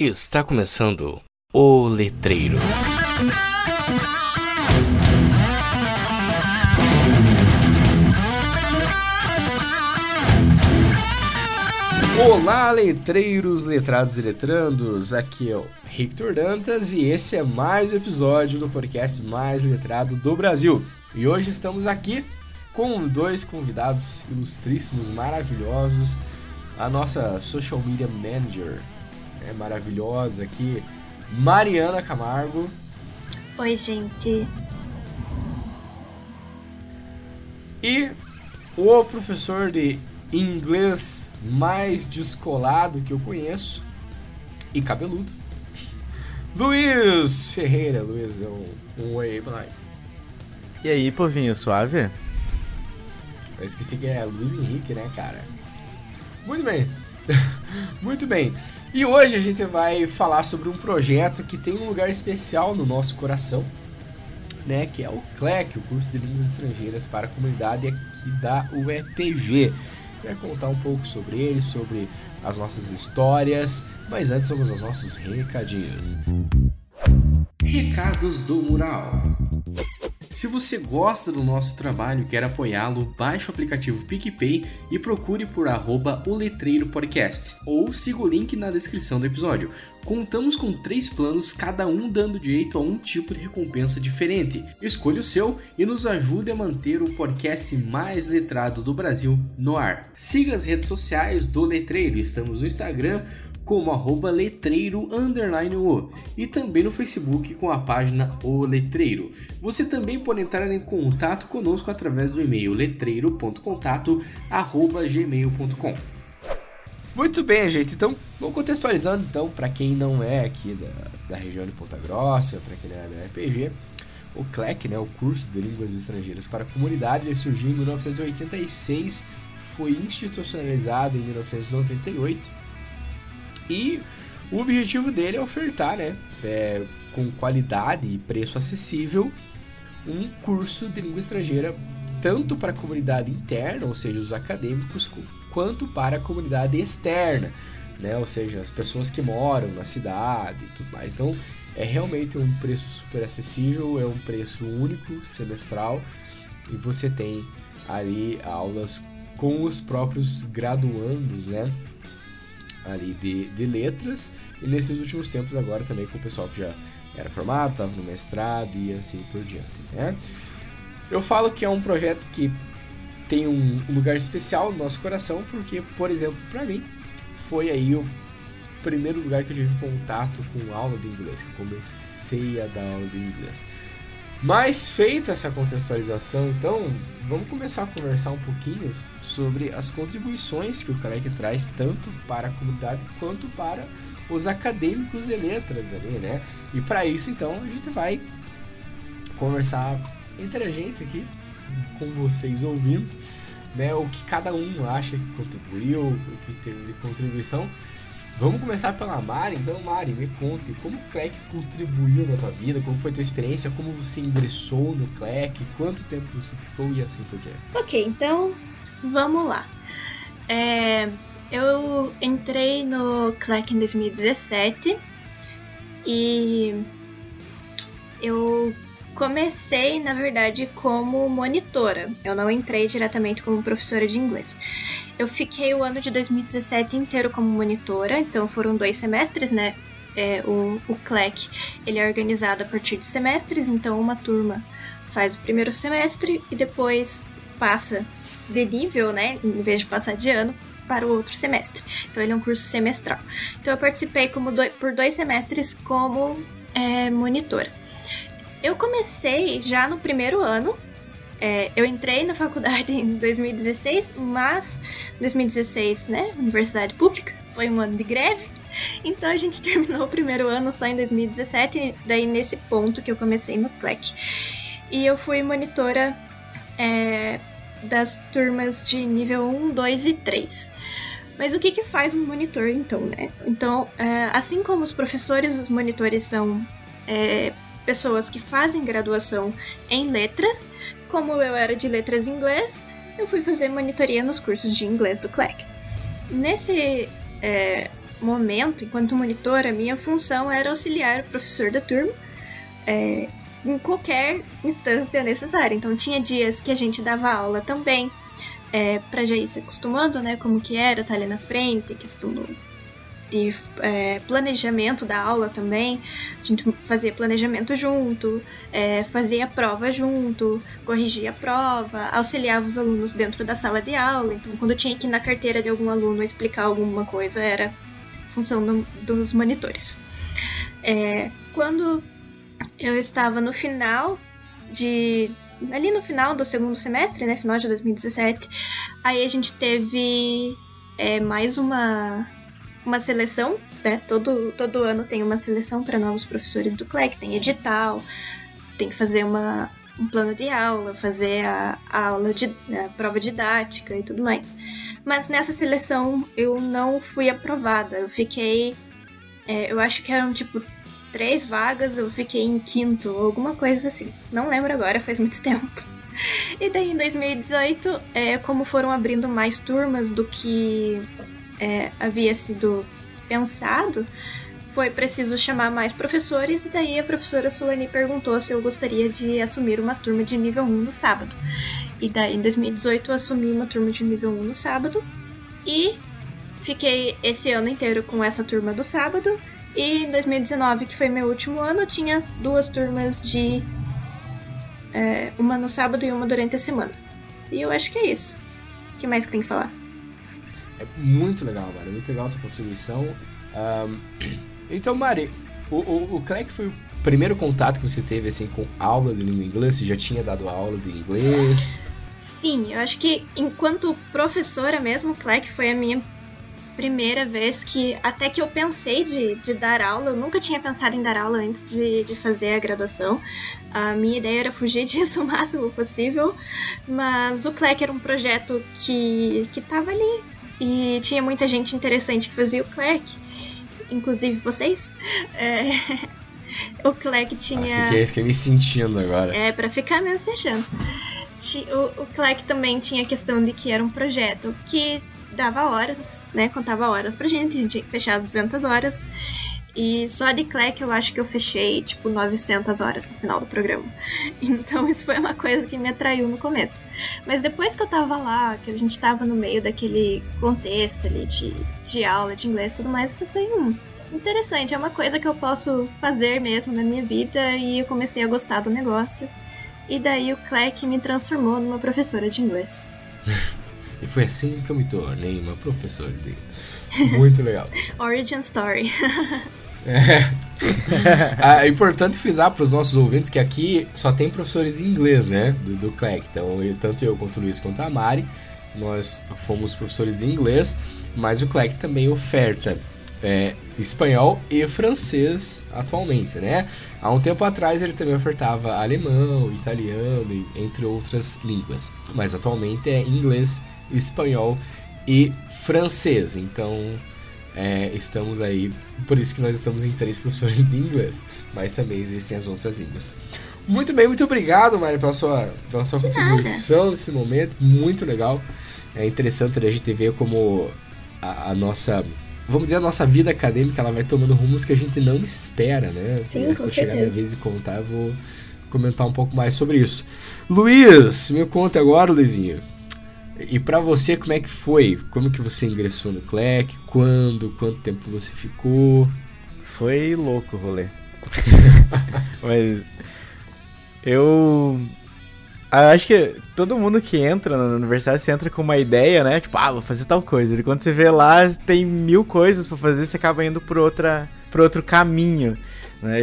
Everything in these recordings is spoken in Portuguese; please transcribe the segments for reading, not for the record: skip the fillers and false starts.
Está começando o Letreiro. Olá, letreiros, letrados e letrandos, aqui é o Victor Dantas e esse é mais um episódio do podcast mais letrado do Brasil. E hoje estamos aqui com dois convidados ilustríssimos, maravilhosos, a nossa social media manager é maravilhosa aqui, Mariana Camargo. Oi, gente. E o professor de inglês mais descolado que eu conheço e cabeludo, Luiz Ferreira. Luiz, dê um oi aí pra nós. E aí, povinho, suave? Eu esqueci que é Luiz Henrique, né, cara? Muito bem. Muito bem. E hoje a gente vai falar sobre um projeto que tem um lugar especial no nosso coração, né, que é o CLEC, o curso de línguas estrangeiras para a comunidade aqui da UEPG. Vai contar um pouco sobre ele, sobre as nossas histórias, mas antes vamos aos nossos recadinhos. Recados do Mural. Se você gosta do nosso trabalho e quer apoiá-lo, baixe o aplicativo PicPay e procure por @oletreiropodcast ou siga o link na descrição do episódio. Contamos com 3 planos, cada um dando direito a um tipo de recompensa diferente. Escolha o seu e nos ajude a manter o podcast mais letrado do Brasil no ar. Siga as redes sociais do Letreiro, estamos no Instagram como @letreiro_o e também no Facebook com a página O Letreiro. Você também pode entrar em contato conosco através do e-mail letreiro.contato@gmail.com. Muito bem, gente, então vamos contextualizando então para quem não é aqui da região de Ponta Grossa, para quem não é da RPG, o CLEC, né, o curso de línguas estrangeiras para a comunidade, ele surgiu em 1986, foi institucionalizado em 1998. E o objetivo dele é ofertar, né, com qualidade e preço acessível, um curso de língua estrangeira tanto para a comunidade interna, ou seja, os acadêmicos, quanto para a comunidade externa, né, ou seja, as pessoas que moram na cidade e tudo mais. Então, é realmente um preço super acessível, é um preço único, semestral, e você tem ali aulas com os próprios graduandos, né, ali de letras, e nesses últimos tempos agora também com o pessoal que já era formado, estava no mestrado e assim por diante, né? Eu falo que é um projeto que tem um lugar especial no nosso coração porque, por exemplo, para mim foi aí o primeiro lugar que eu tive contato com aula de inglês, que eu comecei a dar aula de inglês. Mas feita essa contextualização, então vamos começar a conversar um pouquinho sobre as contribuições que o CLEC traz tanto para a comunidade quanto para os acadêmicos de letras ali, né? E para isso, então, a gente vai conversar entre a gente aqui, com vocês ouvindo, né, o que cada um acha que contribuiu, o que teve de contribuição. Vamos começar pela Mari. Então, Mari, me conte como o CLEC contribuiu na tua vida, como foi a tua experiência, como você ingressou no CLEC, quanto tempo você ficou e assim por diante. Ok, então vamos lá. Eu entrei no CLEC em 2017 e eu comecei, na verdade, como monitora. Eu não entrei diretamente como professora de inglês. Eu fiquei o ano de 2017 inteiro como monitora, então foram 2 semestres, né? O CLEC, ele é organizado a partir de semestres, então uma turma faz o primeiro semestre e depois passa de nível, né? Em vez de passar de ano, para o outro semestre. Então ele é um curso semestral. Então eu participei por 2 semestres como monitora. Eu comecei já no primeiro ano, eu entrei na faculdade em 2016, mas 2016, né, universidade pública, foi um ano de greve, então a gente terminou o primeiro ano só em 2017, daí nesse ponto que eu comecei no CLEC. E eu fui monitora das turmas de nível 1, 2 e 3. Mas o que faz um monitor, então, né? Então, assim como os professores, os monitores são pessoas que fazem graduação em letras. Como eu era de letras em inglês, eu fui fazer monitoria nos cursos de inglês do CLEC. Nesse momento, enquanto monitora, minha função era auxiliar o professor da turma em qualquer instância necessária. Então tinha dias que a gente dava aula também, pra já ir se acostumando, né, como que era, tá ali na frente, questão de planejamento da aula também. A gente fazia planejamento junto, fazia a prova junto, corrigia a prova, auxiliava os alunos dentro da sala de aula. Então, quando tinha que ir na carteira de algum aluno explicar alguma coisa, era função dos monitores. Quando eu estava no final ali no final do segundo semestre, né, final de 2017, aí a gente teve mais uma seleção, né? Todo ano tem uma seleção para novos professores do CLEC, tem edital, tem que fazer um plano de aula, fazer a aula a prova didática e tudo mais. Mas nessa seleção eu não fui aprovada, eu fiquei, eu acho que eram tipo 3 vagas, eu fiquei em 5º, alguma coisa assim, não lembro agora, faz muito tempo. E daí em 2018, como foram abrindo mais turmas do que havia sido pensado, foi preciso chamar mais professores, e daí a professora Sulani perguntou se eu gostaria de assumir uma turma de nível 1 no sábado. E daí em 2018 eu assumi uma turma de nível 1 no sábado e fiquei esse ano inteiro com essa turma do sábado, e em 2019, que foi meu último ano, eu tinha 2 turmas de uma no sábado e uma durante a semana. E eu acho que é isso. O que mais que tem que falar? É muito legal, Mari. Muito legal a tua contribuição. Então, Mari, o CLEC foi o primeiro contato que você teve assim, com aula de língua inglesa? Você já tinha dado aula de inglês? Sim, eu acho que enquanto professora mesmo, o CLEC foi a minha primeira vez que... Até que eu pensei de dar aula. Eu nunca tinha pensado em dar aula antes de fazer a graduação. A minha ideia era fugir disso o máximo possível. Mas o CLEC era um projeto que tava ali. E tinha muita gente interessante que fazia o CLEC, inclusive vocês. O CLEC tinha... Fiquei me sentindo agora. Pra ficar mesmo se achando. O CLEC também tinha a questão de que era um projeto que dava horas, né? Contava horas pra gente, a gente tinha que fechar as 200 horas. E só de CLEC eu acho que eu fechei, tipo, 900 horas no final do programa. Então isso foi uma coisa que me atraiu no começo. Mas depois que eu tava lá, que a gente tava no meio daquele contexto ali de aula de inglês e tudo mais, eu pensei, interessante, é uma coisa que eu posso fazer mesmo na minha vida, e eu comecei a gostar do negócio. E daí o CLEC me transformou numa professora de inglês. E foi assim que eu me tornei uma professora de inglês. Muito legal. Origin story. É importante frisar para os nossos ouvintes que aqui só tem professores de inglês, né, do CLEC. Então tanto eu quanto o Luiz quanto a Mari, nós fomos professores de inglês, mas o CLEC também oferta espanhol e francês atualmente, né? Há um tempo atrás ele também ofertava alemão, italiano, entre outras línguas, mas atualmente é inglês, espanhol e francês. Então estamos aí, por isso que nós estamos em 3 professores de inglês, mas também existem as outras línguas. Muito bem, muito obrigado, Mari, pela sua contribuição nesse momento, muito legal. É interessante a gente ver como a nossa, vamos dizer, a nossa vida acadêmica, ela vai tomando rumos que a gente não espera, né? Sim, com certeza. Chegar na vez de contar, eu vou comentar um pouco mais sobre isso. Luiz, me conta agora, Luizinho. E pra você, como é que foi? Como que você ingressou no CLEC? Quanto tempo você ficou? Foi louco o rolê. Mas eu acho que todo mundo que entra na universidade, você entra com uma ideia, né? Tipo, vou fazer tal coisa. E quando você vê lá, tem 1000 coisas pra fazer, você acaba indo por outro caminho, né?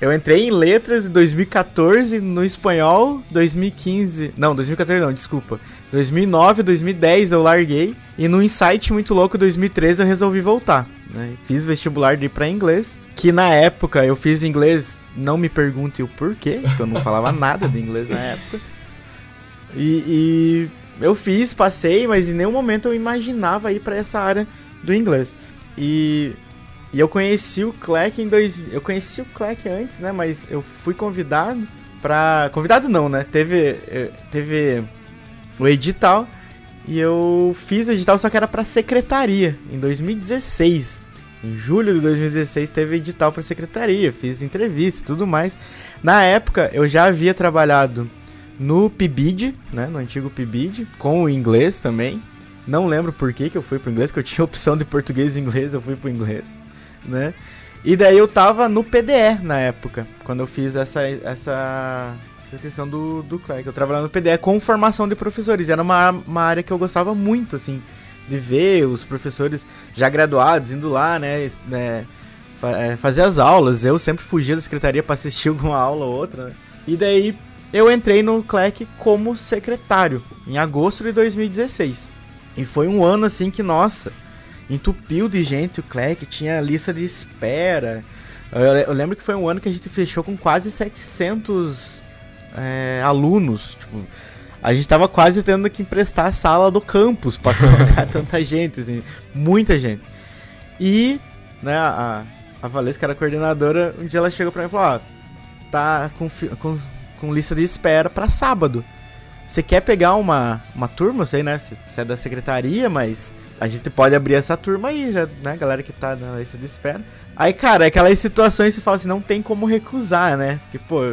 Eu entrei em letras em 2014, no espanhol, 2015... Não, 2014 não, desculpa. 2009, 2010 eu larguei, e num insight muito louco, 2013 eu resolvi voltar, né? Fiz vestibular de ir pra inglês, que na época eu fiz inglês, não me perguntem o porquê, porque eu não falava nada de inglês na época. E eu fiz, passei, mas em nenhum momento eu imaginava ir pra essa área do inglês. E eu conheci o CLEC eu conheci o CLEC antes, né? Mas eu fui convidado pra... Convidado não, né? Teve o edital, e eu fiz o edital, só que era pra secretaria, em 2016. Em julho de 2016 teve edital para secretaria, fiz entrevista e tudo mais. Na época eu já havia trabalhado no PIBID, né, no antigo PIBID, com o inglês também. Não lembro por que eu fui pro inglês, que eu tinha opção de português e inglês, eu fui pro inglês, né? E daí eu tava no PDE na época, quando eu fiz essa inscrição do CLEC. Eu trabalhava no PDE com formação de professores, era uma área que eu gostava muito, assim, de ver os professores já graduados indo lá, né, fazer as aulas. Eu sempre fugia da secretaria pra assistir alguma aula ou outra, né? E daí eu entrei no CLEC como secretário, em agosto de 2016. E foi um ano, assim, que, nossa, entupiu de gente o CLEC, tinha lista de espera. Eu lembro que foi um ano que a gente fechou com quase 700 alunos, tipo... A gente tava quase tendo que emprestar a sala do campus pra colocar tanta gente, assim, muita gente. E, né, a Valesca, que era a coordenadora, um dia ela chegou pra mim e falou: ó, tá com lista de espera pra sábado. Você quer pegar uma turma? Eu sei, né, você é da secretaria, mas a gente pode abrir essa turma aí, já, né, galera que tá na lista de espera. Aí, cara, aquelas situações que você fala assim, não tem como recusar, né, porque, pô,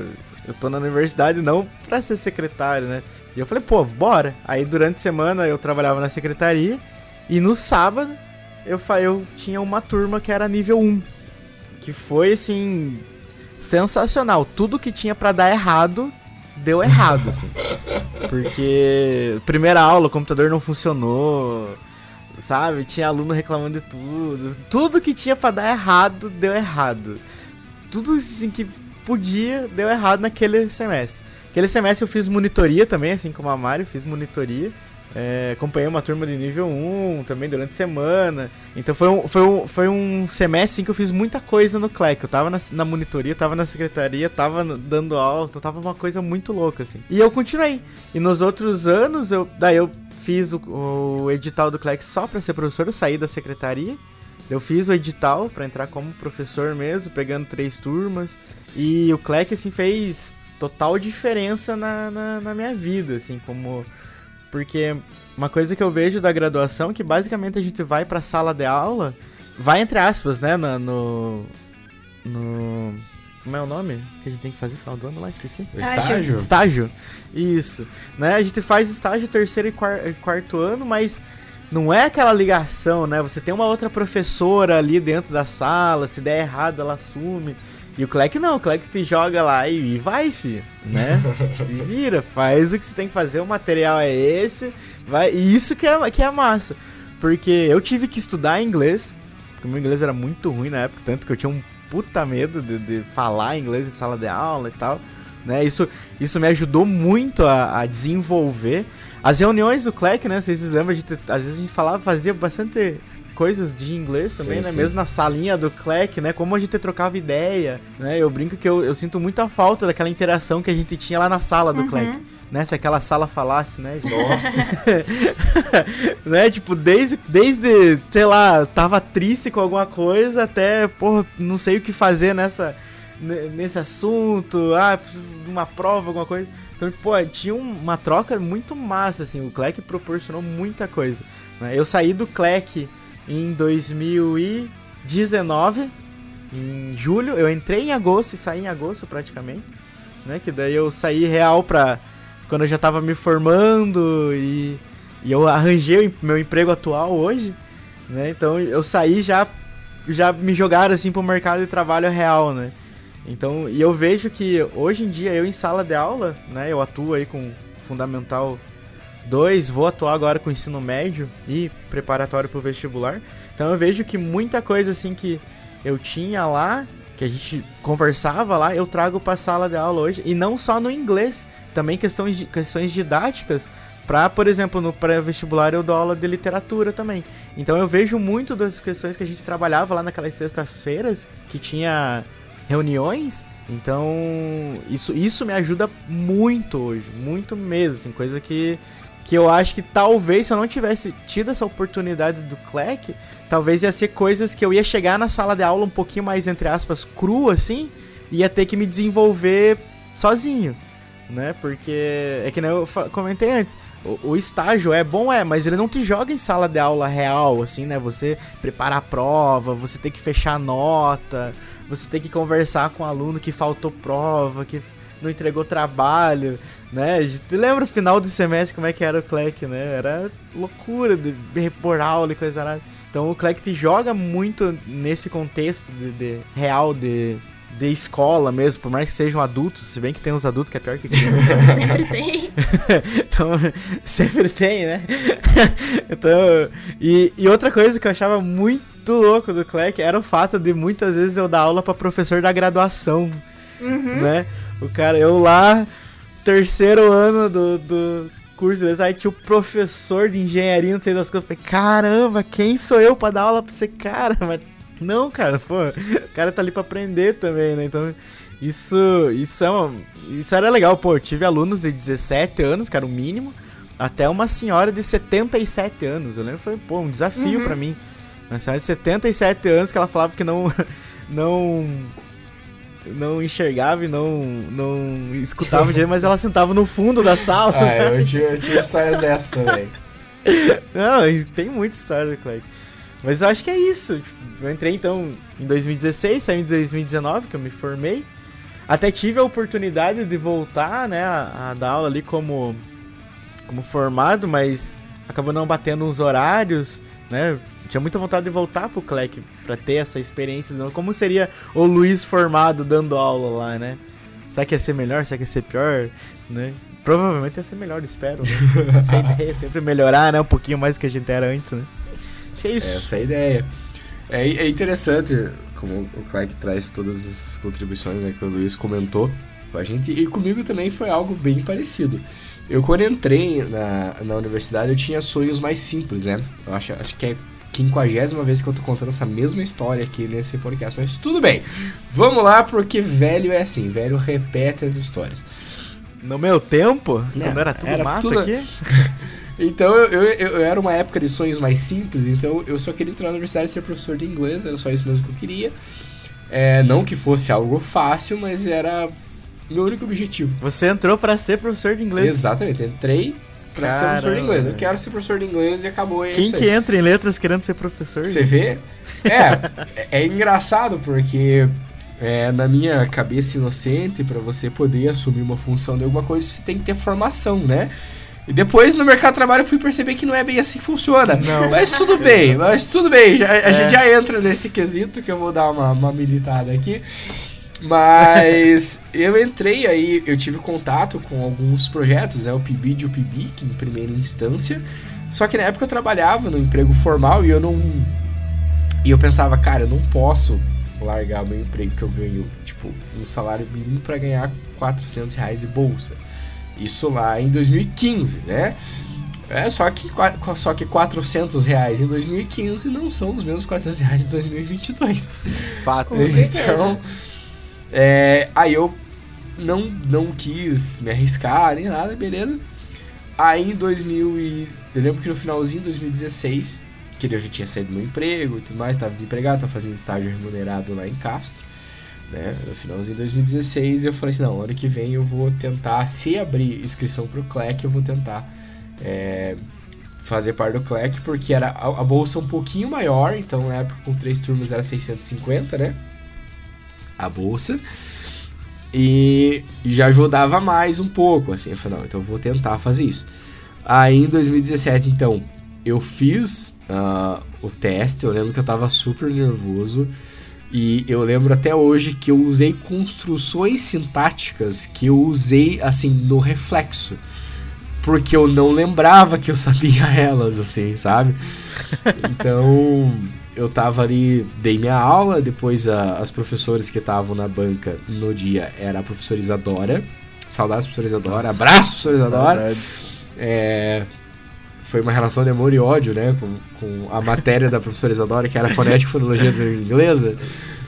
eu tô na universidade não pra ser secretário, né. E eu falei, pô, bora. Aí durante a semana eu trabalhava na secretaria e no sábado eu tinha uma turma que era nível 1. Que foi, assim, sensacional. Tudo que tinha pra dar errado, deu errado, assim. Porque primeira aula, o computador não funcionou, sabe? Tinha aluno reclamando de tudo. Tudo que tinha pra dar errado, deu errado. Tudo, assim, que podia, deu errado naquele semestre. Aquele semestre eu fiz monitoria também, assim como a Mari, fiz monitoria. Acompanhei uma turma de nível 1 também durante a semana. Então foi um semestre em que eu fiz muita coisa no CLEC. Eu tava na monitoria, eu tava na secretaria, tava dando aula, então tava uma coisa muito louca, assim. E eu continuei. E nos outros anos, eu fiz o edital do CLEC só pra ser professor, eu saí da secretaria. Eu fiz o edital pra entrar como professor mesmo, pegando 3 turmas. E o CLEC, assim, fez... total diferença na minha vida, assim, como... Porque uma coisa que eu vejo da graduação é que basicamente a gente vai pra sala de aula, vai entre aspas, né, Como é o nome? Que a gente tem que fazer final do ano lá, esqueci. Estágio. Estágio, isso. Né, a gente faz estágio terceiro e quarto ano, mas não é aquela ligação, né, você tem uma outra professora ali dentro da sala, se der errado ela assume... E o CLEC não, o CLEC te joga lá e vai, filho, né? Se vira, faz o que você tem que fazer, o material é esse, vai. E isso que é massa, porque eu tive que estudar inglês, porque o meu inglês era muito ruim na época, tanto que eu tinha um puta medo de falar inglês em sala de aula e tal, né? Isso me ajudou muito a desenvolver. As reuniões do CLEC, né, vocês lembram, às vezes a gente falava, fazia bastante... coisas de inglês também, sim, né? Sim. Mesmo na salinha do CLEC, né? Como a gente trocava ideia, né? Eu brinco que eu sinto muito a falta daquela interação que a gente tinha lá na sala do CLEC, né? Se aquela sala falasse, né? Nossa! Né? Tipo, desde, sei lá, tava triste com alguma coisa até, porra, não sei o que fazer nesse assunto, preciso de uma prova, alguma coisa. Então, pô, tinha uma troca muito massa, assim, o CLEC proporcionou muita coisa, né? Eu saí do CLEC em 2019, em julho, eu entrei em agosto e saí em agosto praticamente, né, que daí eu saí real pra quando eu já tava me formando e eu arranjei meu emprego atual hoje, né, então eu saí já me jogaram assim pro mercado de trabalho real, né, então, e eu vejo que hoje em dia eu em sala de aula, né, eu atuo aí com Fundamental 2, vou atuar agora com ensino médio e preparatório para o vestibular. Então eu vejo que muita coisa assim que eu tinha lá, que a gente conversava lá, eu trago para a sala de aula hoje. E não só no inglês, também questões didáticas. Para, por exemplo, no pré-vestibular eu dou aula de literatura também. Então eu vejo muito das questões que a gente trabalhava lá naquelas sextas-feiras, que tinha reuniões. Então isso me ajuda muito hoje, muito mesmo, assim, coisa que eu acho que talvez se eu não tivesse tido essa oportunidade do CLEC, talvez ia ser coisas que eu ia chegar na sala de aula um pouquinho mais, entre aspas, cru, assim, e ia ter que me desenvolver sozinho, né? Porque é que nem eu comentei antes, o estágio é bom, mas ele não te joga em sala de aula real, assim, né? Você preparar a prova, você tem que fechar a nota, você tem que conversar com o aluno que faltou prova, que não entregou trabalho, né? Tu lembra o final do semestre como é que era o CLEC, né? Era loucura de repor aula e coisa nada. Então o CLEC te joga muito nesse contexto de real de escola mesmo, por mais que sejam adultos, se bem que tem uns adultos que é pior que sempre tem. Então, sempre tem, né? Então, e outra coisa que eu achava muito louco do CLEC era o fato de muitas vezes eu dar aula pra professor da graduação, né? O cara, eu lá, terceiro ano do curso de design, tinha o professor de engenharia, não sei das coisas. Eu falei, caramba, quem sou eu pra dar aula pra você, cara? Mas não, cara, pô, o cara tá ali pra aprender também, né? Então, isso era legal, pô. Eu tive alunos de 17 anos, cara, o mínimo, até uma senhora de 77 anos. Eu lembro, foi, pô, um desafio pra mim. Uma senhora de 77 anos que ela falava que não enxergava e não escutava direito, mas ela sentava no fundo da sala. Eu tinha histórias dessas também. Não, tem muita história do CLEC. Mas eu acho que é isso. Eu entrei então em 2016, saí em 2019, que eu me formei. Até tive a oportunidade de voltar, né, a dar aula ali como formado, mas acabou não batendo uns horários, né? Tinha muita vontade de voltar pro CLEC pra ter essa experiência. Como seria o Luiz formado dando aula lá, né? Será que ia ser melhor? Será que ia ser pior? Né? Provavelmente ia ser melhor, espero. Né? Essa ideia é sempre melhorar, né? Um pouquinho mais do que a gente era antes, né? Acho que é isso. Essa é a ideia. É interessante como o CLEC traz todas essas contribuições, né, que o Luiz comentou com a gente. E comigo também foi algo bem parecido. Eu, quando entrei na universidade, eu tinha sonhos mais simples, né? Eu acho que é 50ª vez que eu tô contando essa mesma história aqui nesse podcast, mas tudo bem. Vamos lá, porque velho é assim, velho repete as histórias. No meu tempo, quando era tudo mato aqui... Então, eu era uma época de sonhos mais simples, então eu só queria entrar na universidade e ser professor de inglês, era só isso mesmo que eu queria. Não que fosse algo fácil, mas era meu único objetivo. Você entrou pra ser professor de inglês. Exatamente, entrei... pra ser professor de inglês, eu quero ser professor de inglês e acabou. Quem que entra em letras querendo ser professor? Você vê? É engraçado porque na minha cabeça inocente, pra você poder assumir uma função de alguma coisa, você tem que ter formação, né? E depois no mercado de trabalho eu fui perceber que não é bem assim que funciona. Não. Mas tudo bem, a gente já entra nesse quesito que eu vou dar uma militada aqui. Mas eu entrei aí, eu tive contato com alguns projetos, né, o PIBID e o PIBIC em primeira instância. Só que na época eu trabalhava no emprego formal e eu pensava, cara, eu não posso largar o meu emprego que eu ganho, tipo, um salário mínimo pra ganhar R$400 de bolsa. Isso lá em 2015, né? Só que R$400 em 2015 não são os mesmos R$400 de 2022. Fato. Então... aí eu não quis me arriscar nem nada, beleza. Aí em eu lembro que no finalzinho de 2016, que eu já tinha saído do meu emprego e tudo mais, tava desempregado, tava fazendo estágio remunerado lá em Castro, né? No finalzinho de 2016 eu falei assim, não, ano que vem eu vou tentar, se abrir inscrição pro CLEC, eu vou tentar fazer parte do CLEC, porque era a bolsa um pouquinho maior, então na época com 3 turmas era 650, né? A bolsa, e já ajudava mais um pouco, assim, eu falei, não, então eu vou tentar fazer isso. Aí em 2017, então, eu fiz o teste, eu lembro que eu tava super nervoso, e eu lembro até hoje que eu usei construções sintáticas que eu usei, assim, no reflexo, porque eu não lembrava que eu sabia elas, assim, sabe? Então... eu tava ali, dei minha aula, depois as professoras que estavam na banca no dia era a professora Isadora, saudades professora Isadora, abraço professora Isadora, foi uma relação de amor e ódio, né, com a matéria da professora Isadora, que era fonética e fonologia inglesa.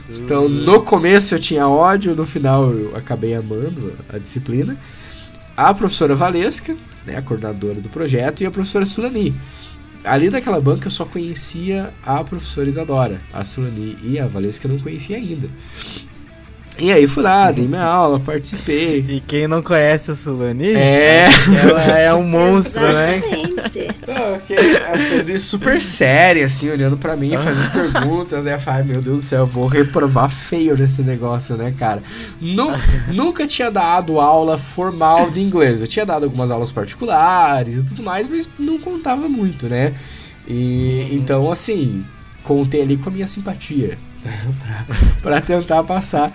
Então no começo eu tinha ódio, no final eu acabei amando a disciplina. A professora Valesca, né, a coordenadora do projeto, e a professora Sulani. Ali naquela banca eu só conhecia a professora Isadora, a Sulani e a Valesca eu não conhecia ainda. E aí, furada, dei minha aula, participei. E quem não conhece a Sulani, ela é um monstro, né? Então, a Sulani super séria, assim, olhando pra mim, fazendo perguntas, né? Eu falei, meu Deus do céu, eu vou reprovar feio nesse negócio, né, cara? Nunca tinha dado aula formal de inglês. Eu tinha dado algumas aulas particulares e tudo mais, mas não contava muito, né? E então, assim, contei ali com a minha simpatia. Pra tentar passar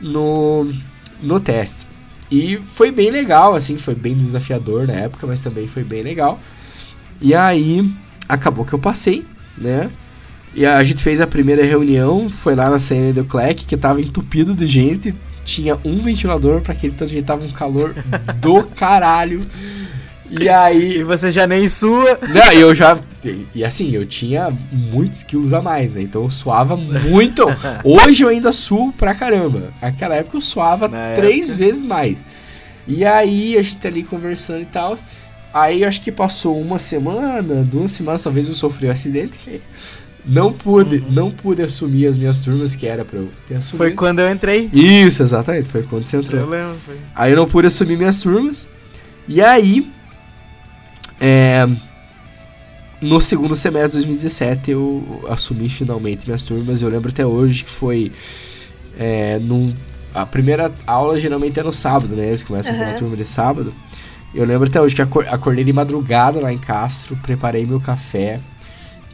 no teste. E foi bem legal, assim, foi bem desafiador na época, mas também foi bem legal. E aí, acabou que eu passei, né? E a gente fez a primeira reunião, foi lá na CN do CLEC, que tava entupido de gente, tinha um ventilador pra aquele tanto de gente, tava um calor do caralho. E aí... E você já nem sua... Não, eu já... E assim, eu tinha muitos quilos a mais, né? Então eu suava muito. Hoje eu ainda suo pra caramba. Naquela época eu suava três vezes mais. E aí a gente tá ali conversando e tal. Aí eu acho que passou uma semana, 2 semanas, talvez eu sofri um acidente. Não pude assumir as minhas turmas, que era pra eu ter assumido. Foi quando eu entrei. Isso, exatamente. Foi quando você entrou. Eu lembro, foi. Aí eu não pude assumir minhas turmas. E aí... no segundo semestre de 2017 eu assumi finalmente minhas turmas. Eu lembro até hoje que foi a primeira aula geralmente é no sábado, né? Eles começam pela turma de sábado. Eu lembro até hoje que acordei de madrugada lá em Castro, preparei meu café,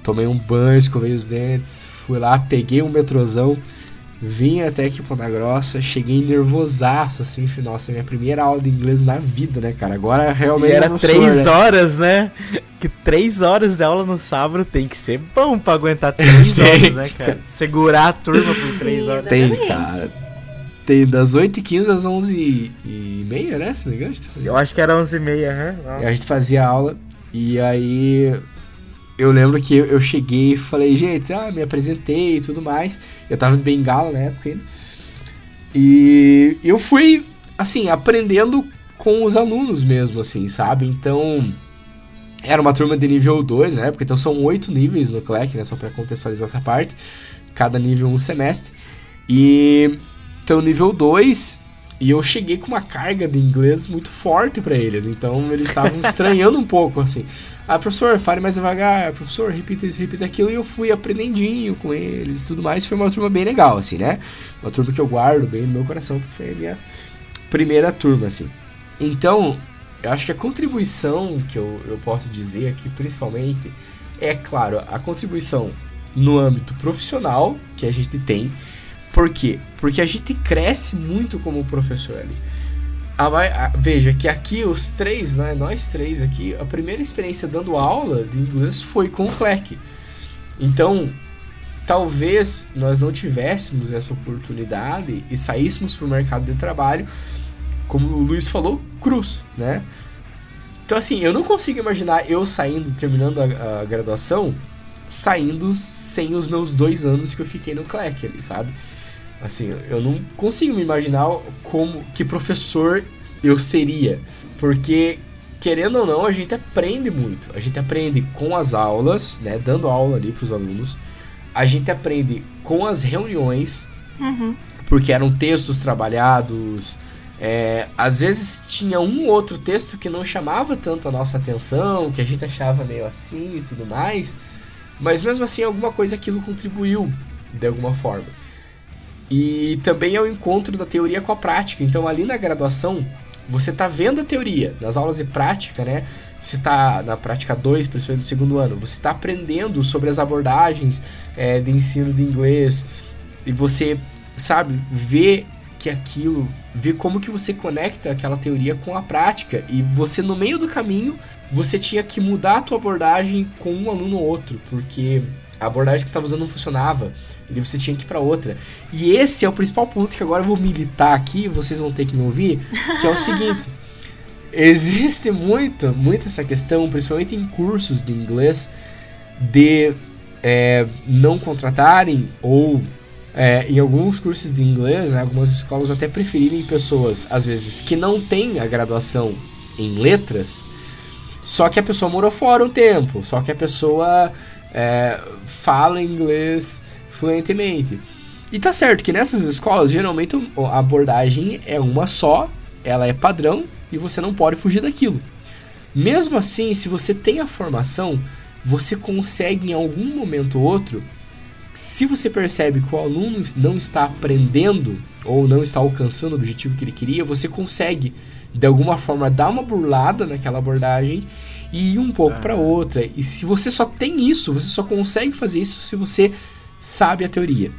tomei um banho, escovei os dentes, fui lá, peguei um metrozão, vim até aqui Ponta Grossa, cheguei nervosaço, assim, final, assim, minha primeira aula de inglês na vida, né, cara? Agora realmente. E era 3 horas, né? Que 3 horas de aula no sábado tem que ser bom pra aguentar 3 horas, né, cara? Segurar a turma por 3 horas. Exatamente. Tem, cara. Tem das 8h15 às 11h30, né? Se não me engano? Eu acho que era 11h30, E a gente fazia aula, e aí... Eu lembro que eu cheguei e falei, gente, me apresentei e tudo mais. Eu tava de bengala na época ainda. E eu fui, assim, aprendendo com os alunos mesmo, assim, sabe? Então, era uma turma de nível 2 na época. Então, são 8 níveis no CLEC, né? Só pra contextualizar essa parte. Cada nível 1 semestre. E, então, nível 2... E eu cheguei com uma carga de inglês muito forte pra eles, então eles estavam estranhando um pouco, assim. Ah, professor, fale mais devagar, professor, repita isso, repita aquilo, e eu fui aprendendinho com eles e tudo mais. Foi uma turma bem legal, assim, né? Uma turma que eu guardo bem no meu coração, porque foi a minha primeira turma, assim. Então, eu acho que a contribuição que eu posso dizer aqui, principalmente, é, claro, a contribuição no âmbito profissional que a gente tem. Por quê? Porque a gente cresce muito como professor ali. Veja que aqui os três, né, nós três aqui, a primeira experiência dando aula de inglês foi com o CLEC. Então, talvez nós não tivéssemos essa oportunidade e saíssemos para o mercado de trabalho, como o Luiz falou, cruz, né? Então, assim, eu não consigo imaginar eu terminando a graduação, saindo sem os meus 2 anos que eu fiquei no CLEC ali, sabe? Assim, eu não consigo me imaginar como que professor eu seria, porque querendo ou não, a gente aprende muito. A gente aprende com as aulas, né, dando aula ali para os alunos. A gente aprende com as reuniões, porque eram textos trabalhados. Às vezes tinha um outro texto que não chamava tanto a nossa atenção, que a gente achava meio assim e tudo mais, mas mesmo assim alguma coisa aquilo contribuiu de alguma forma. E também é o encontro da teoria com a prática. Então ali na graduação você tá vendo a teoria, nas aulas de prática, né? Você tá na prática 2, principalmente do segundo ano, você tá aprendendo sobre as abordagens de ensino de inglês, e você, sabe, vê como que você conecta aquela teoria com a prática. E você, no meio do caminho, você tinha que mudar a tua abordagem com um aluno ou outro, porque a abordagem que você estava usando não funcionava, e você tinha que ir para outra. E esse é o principal ponto que agora eu vou militar aqui, vocês vão ter que me ouvir, que é o seguinte: existe muito essa questão, principalmente em cursos de inglês, de não contratarem, ou em alguns cursos de inglês, né, algumas escolas até preferirem pessoas, às vezes, que não têm a graduação em letras, só que a pessoa morou fora um tempo, só que a pessoa fala inglês fluentemente. E tá certo que nessas escolas, geralmente a abordagem é uma só, ela é padrão e você não pode fugir daquilo. Mesmo assim, se você tem a formação, você consegue em algum momento ou outro, se você percebe que o aluno não está aprendendo ou não está alcançando o objetivo que ele queria, você consegue de alguma forma dar uma burlada naquela abordagem e ir um pouco para outra. E se você só tem isso, você só consegue fazer isso se você sabe a teoria,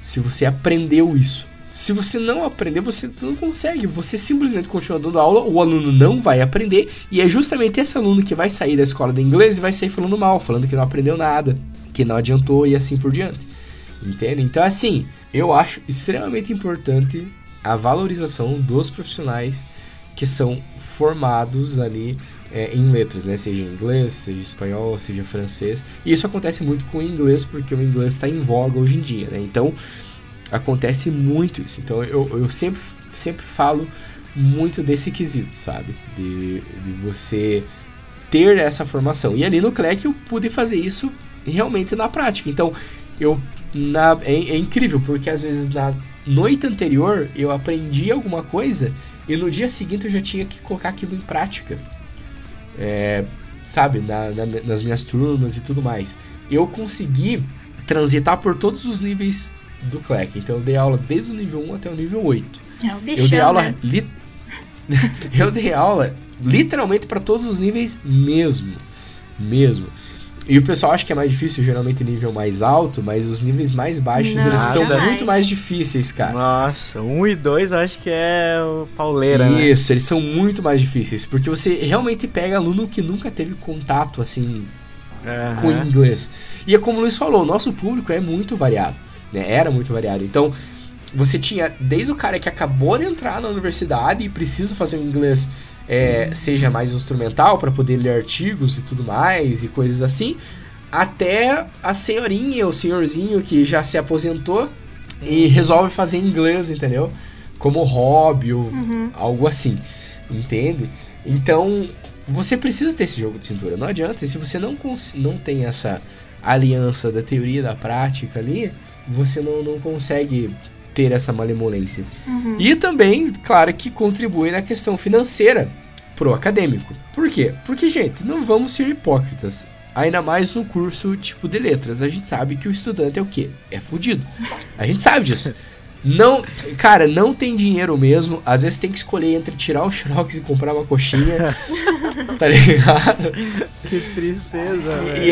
se você aprendeu isso. Se você não aprender, você não consegue. Você simplesmente continua dando aula, o aluno não vai aprender. E é justamente esse aluno que vai sair da escola de inglês e vai sair falando mal, falando que não aprendeu nada, que não adiantou e assim por diante. Entende? Então, assim, eu acho extremamente importante a valorização dos profissionais que são formados ali em letras, né? Seja inglês, seja espanhol, seja francês. E isso acontece muito com o inglês, porque o inglês está em voga hoje em dia, né? Então, acontece muito isso. Então eu sempre falo muito desse quesito, sabe? De você ter essa formação. E ali no CLEC eu pude fazer isso realmente na prática. Então é incrível, porque às vezes na noite anterior eu aprendi alguma coisa e no dia seguinte eu já tinha que colocar aquilo em prática. Sabe? Nas minhas turmas e tudo mais. Eu consegui transitar por todos os níveis do CLEC. Então eu dei aula desde o nível 1 até o nível 8. É o bichão, eu dei aula, né? Eu dei aula literalmente para todos os níveis mesmo. E o pessoal acha que é mais difícil, geralmente nível mais alto, mas os níveis mais baixos eles são muito mais difíceis, cara. Nossa, 1 e 2 acho que é pauleira, né? Isso, eles são muito mais difíceis, porque você realmente pega aluno que nunca teve contato assim com o inglês. E é como o Luiz falou, o nosso público é muito variado. Era muito variado. Então, você tinha desde o cara que acabou de entrar na universidade e precisa fazer um inglês, seja mais instrumental, para poder ler artigos e tudo mais, e coisas assim, até a senhorinha, o senhorzinho que já se aposentou e resolve fazer inglês, entendeu? Como hobby ou algo assim, entende? Então, você precisa ter esse jogo de cintura, não adianta. E se você não tem essa aliança da teoria e da prática ali, você não consegue ter essa malemolência. E também, claro, que contribui na questão financeira pro acadêmico. Por quê? Porque, gente, não vamos ser hipócritas. Ainda mais no curso tipo de letras. A gente sabe que o estudante é o quê? É fudido. A gente sabe disso. Não, cara, não tem dinheiro mesmo. Às vezes tem que escolher entre tirar o xerox e comprar uma coxinha. Tá ligado? Que tristeza, velho. E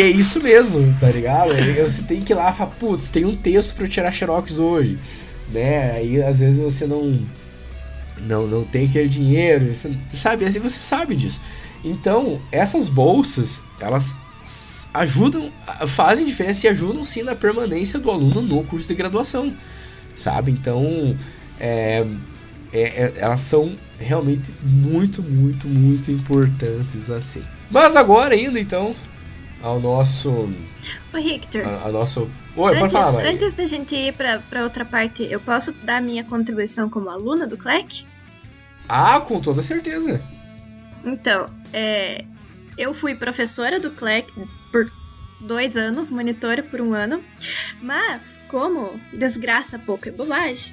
é isso mesmo, tá ligado? Você tem que ir lá e falar, putz, tem um texto pra eu tirar xerox hoje, né? Aí às vezes você não tem aquele dinheiro, você sabe, assim, você sabe disso. Então, essas bolsas, elas ajudam, fazem diferença e ajudam sim na permanência do aluno no curso de graduação. Sabe? Então, elas são realmente muito, muito, muito importantes, assim. Mas agora indo, então, ao nosso... Oi, Victor. Ao nosso... Oi, pode falar, Maria. Antes da gente ir pra outra parte, eu posso dar minha contribuição como aluna do CLEC? Ah, com toda certeza. Então, eu fui professora do CLEC por 2 anos, monitora por 1 ano, mas como desgraça pouco é bobagem,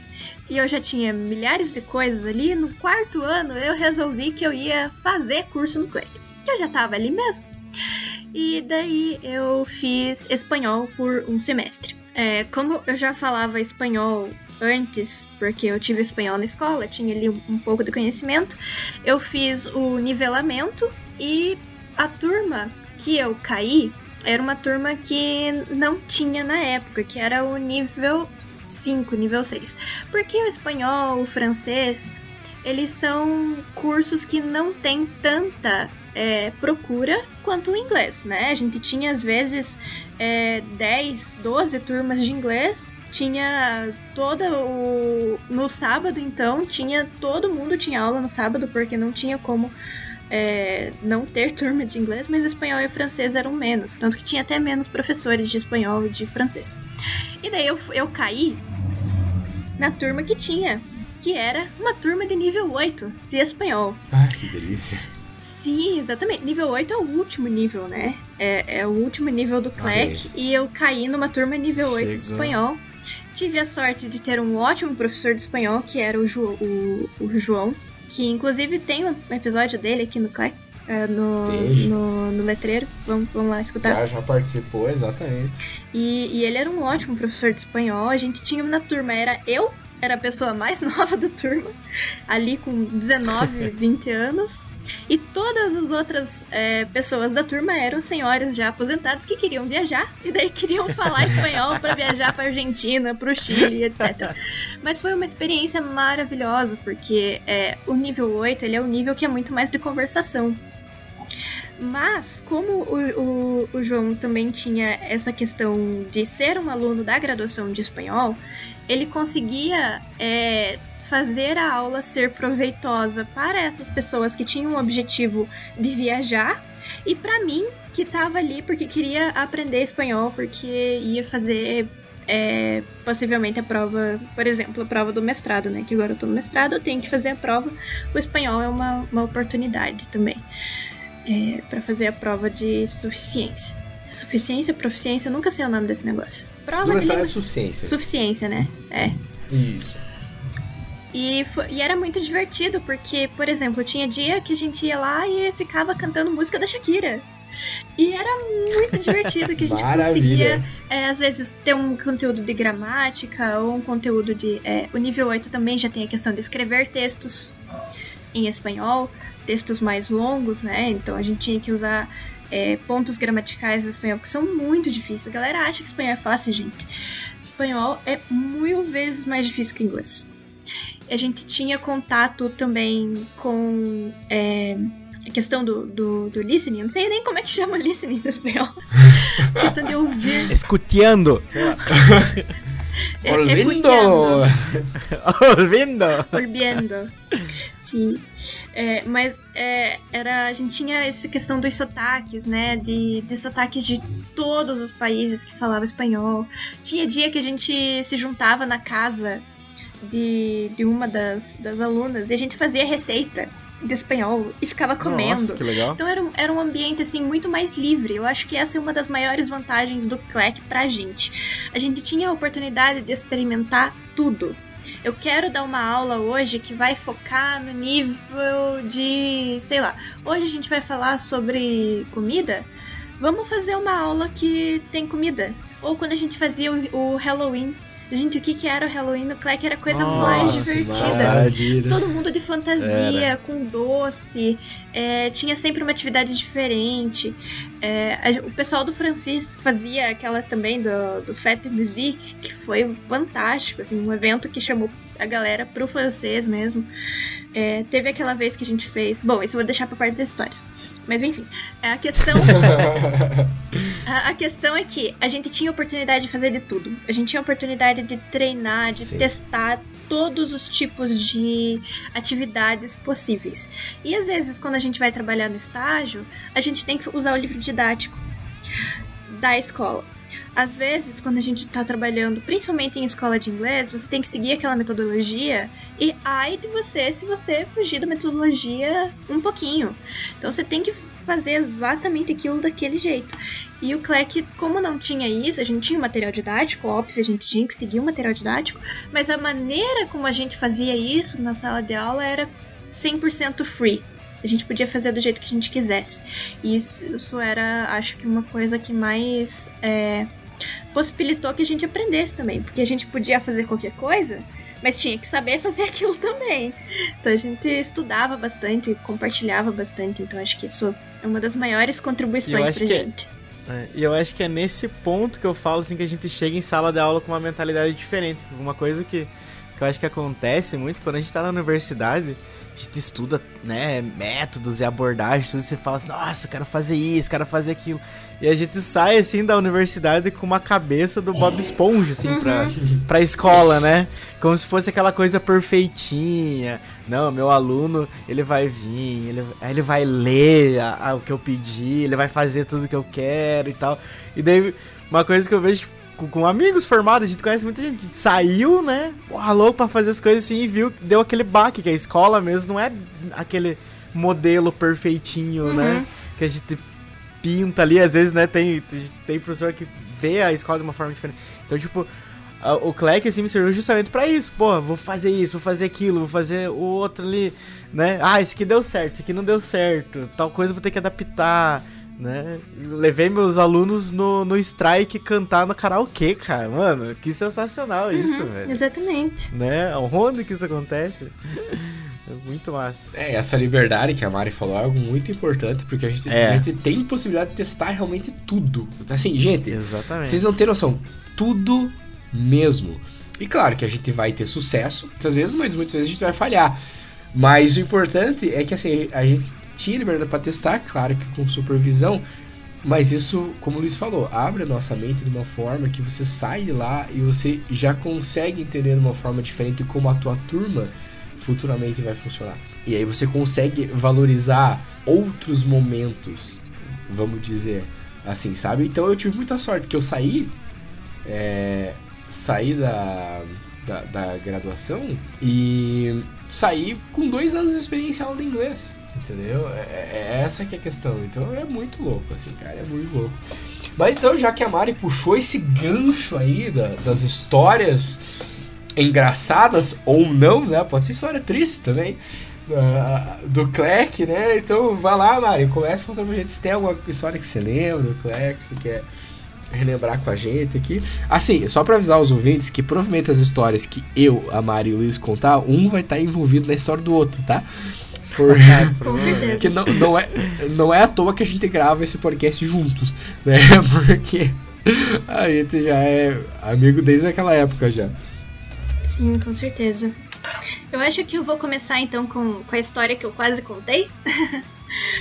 e eu já tinha milhares de coisas ali, no 4º ano eu resolvi que eu ia fazer curso no CLEC, que eu já tava ali mesmo, e daí eu fiz espanhol por 1 semestre. Como eu já falava espanhol antes, porque eu tive espanhol na escola, tinha ali um pouco de conhecimento, eu fiz o nivelamento, e a turma que eu caí era uma turma que não tinha na época, que era o nível 5, nível 6. Porque o espanhol, o francês, eles são cursos que não tem tanta procura quanto o inglês, né? A gente tinha, às vezes, 10, 12 turmas de inglês. Tinha no sábado, então, todo mundo tinha aula no sábado, porque não tinha como... não ter turma de inglês, mas o espanhol e o francês eram menos, tanto que tinha até menos professores de espanhol e de francês. E daí eu caí na turma que tinha, que era uma turma de nível 8 de espanhol. Ah, que delícia. Sim, exatamente, nível 8 é o último nível, né? É o último nível do CLEC. E eu caí numa turma nível 8 de espanhol, Tive a sorte de ter um ótimo professor de espanhol, que era o João, que inclusive tem um episódio dele aqui no CLEC, no Letreiro. Vamos lá escutar. Já participou, exatamente. E ele era um ótimo professor de espanhol. A gente tinha na turma, era a pessoa mais nova da turma, ali com 19, 20 anos. E todas as outras pessoas da turma eram senhoras já aposentadas que queriam viajar e daí queriam falar espanhol para viajar para Argentina, para o Chile, etc. Mas foi uma experiência maravilhosa, porque o nível 8 ele é um nível que é muito mais de conversação. Mas, como o João também tinha essa questão de ser um aluno da graduação de espanhol, ele conseguia fazer a aula ser proveitosa para essas pessoas que tinham o objetivo de viajar e para mim, que estava ali porque queria aprender espanhol, porque ia fazer possivelmente a prova, por exemplo, a prova do mestrado, né? Que agora eu estou no mestrado, eu tenho que fazer a prova. O espanhol é uma oportunidade também para fazer a prova de suficiência. Suficiência, proficiência, eu nunca sei o nome desse negócio. Prova do de língua... é suficiência. Suficiência, né? É. Isso. E era muito divertido, porque, por exemplo, tinha dia que a gente ia lá e ficava cantando música da Shakira. E era muito divertido, que a gente conseguia, às vezes, ter um conteúdo de gramática ou um conteúdo de... o nível 8 também já tem a questão de escrever textos em espanhol, textos mais longos, né? Então a gente tinha que usar... pontos gramaticais do espanhol, que são muito difíceis. A galera acha que espanhol é fácil, gente. Espanhol é mil vezes mais difícil que inglês. A gente tinha contato também com a questão do listening. Eu não sei nem como é que chama listening do espanhol. A questão de ouvir. Escutiando. Olvindo. Sim. Mas a gente tinha essa questão dos sotaques, né? De sotaques de todos os países que falavam espanhol. Tinha dia que a gente se juntava na casa de uma das alunas e a gente fazia receita de espanhol e ficava comendo. Nossa, que legal. Então era um ambiente assim muito mais livre. Eu acho que essa é uma das maiores vantagens do CLEC pra gente. A gente tinha a oportunidade de experimentar tudo. Eu quero dar uma aula hoje que vai focar no nível de, sei lá, hoje a gente vai falar sobre comida. Vamos fazer uma aula que tem comida. Ou quando a gente fazia o Halloween. Gente, o que era o Halloween no CLEC? Era a coisa mais divertida. Todo mundo de fantasia, com doce. Tinha sempre uma atividade diferente. O pessoal do Francisco fazia aquela também do Fête de la Musique, que foi fantástico, assim, um evento que chamou a galera pro francês mesmo. Teve aquela vez que a gente fez... Bom, isso eu vou deixar pra parte das histórias. Mas enfim, a questão... a questão é que a gente tinha oportunidade de fazer de tudo. A gente tinha oportunidade de treinar, de testar todos os tipos de atividades possíveis. E às vezes, quando a gente vai trabalhar no estágio, a gente tem que usar o livro didático da escola. Às vezes, quando a gente está trabalhando, principalmente em escola de inglês, você tem que seguir aquela metodologia e ai de você se você fugir da metodologia um pouquinho. Então, você tem que fazer exatamente aquilo daquele jeito. E o CLEC, como não tinha isso, a gente tinha um material didático, óbvio, a gente tinha que seguir o material didático, mas a maneira como a gente fazia isso na sala de aula era 100% free. A gente podia fazer do jeito que a gente quisesse. E isso era, acho que, uma coisa que mais... possibilitou que a gente aprendesse também, porque a gente podia fazer qualquer coisa, mas tinha que saber fazer aquilo também. Então a gente estudava bastante, compartilhava bastante, então acho que isso é uma das maiores contribuições pra gente. E eu acho que é nesse ponto que eu falo assim, que a gente chega em sala de aula com uma mentalidade diferente. Uma coisa que eu acho que acontece muito quando a gente tá na universidade, a gente estuda, né, métodos e abordagens, tudo, e você fala assim, nossa, eu quero fazer isso, quero fazer aquilo. E a gente sai, assim, da universidade com uma cabeça do Bob Esponja, assim, pra escola, né? Como se fosse aquela coisa perfeitinha. Não, meu aluno, ele vai vir, ele vai ler o que eu pedi, ele vai fazer tudo o que eu quero e tal. E daí, uma coisa que eu vejo com amigos formados, a gente conhece muita gente que saiu, né, porra, louco pra fazer as coisas assim e viu, deu aquele baque, que a escola mesmo não é aquele modelo perfeitinho, né, que a gente pinta ali, às vezes, né, tem professor que vê a escola de uma forma diferente. Então, tipo, o CLEC, assim, me serviu justamente pra isso. Pô, vou fazer isso, vou fazer aquilo, vou fazer o outro ali, né? Ah, isso aqui deu certo, isso aqui não deu certo, tal coisa eu vou ter que adaptar, né? Levei meus alunos no strike cantar no karaokê, cara. Mano, que sensacional isso, velho. Exatamente. Né? Onde que isso acontece? Muito massa. É, essa liberdade que a Mari falou é algo muito importante, porque a gente tem possibilidade de testar realmente tudo. Assim, gente, exatamente, vocês não têm noção, tudo mesmo. E claro que a gente vai ter sucesso, muitas vezes, mas muitas vezes a gente vai falhar. Mas o importante é que, assim, a gente tinha liberdade para testar, claro que com supervisão, mas isso, como o Luiz falou, abre a nossa mente de uma forma que você sai de lá e você já consegue entender de uma forma diferente como a tua turma futuramente vai funcionar. E aí você consegue valorizar outros momentos, vamos dizer assim, sabe? Então eu tive muita sorte que eu saí da graduação e saí com 2 anos de experiência aula de inglês, entendeu? É essa que é a questão. Então é muito louco, assim, cara, é muito louco. Mas então, já que a Mari puxou esse gancho aí das histórias engraçadas ou não, né? Pode ser história triste também, do CLEC, né? Então vai lá, Mari, começa contando pra gente se tem alguma história que você lembra do CLEC, que você quer relembrar com a gente aqui. Assim, só pra avisar os ouvintes que provavelmente as histórias que eu, a Mari e o Luiz contar, um vai estar envolvido na história do outro, tá? Com certeza. Que não é à toa que a gente grava esse podcast juntos, né? Porque a gente já é amigo desde aquela época já. Sim, com certeza. Eu acho que eu vou começar então com a história que eu quase contei.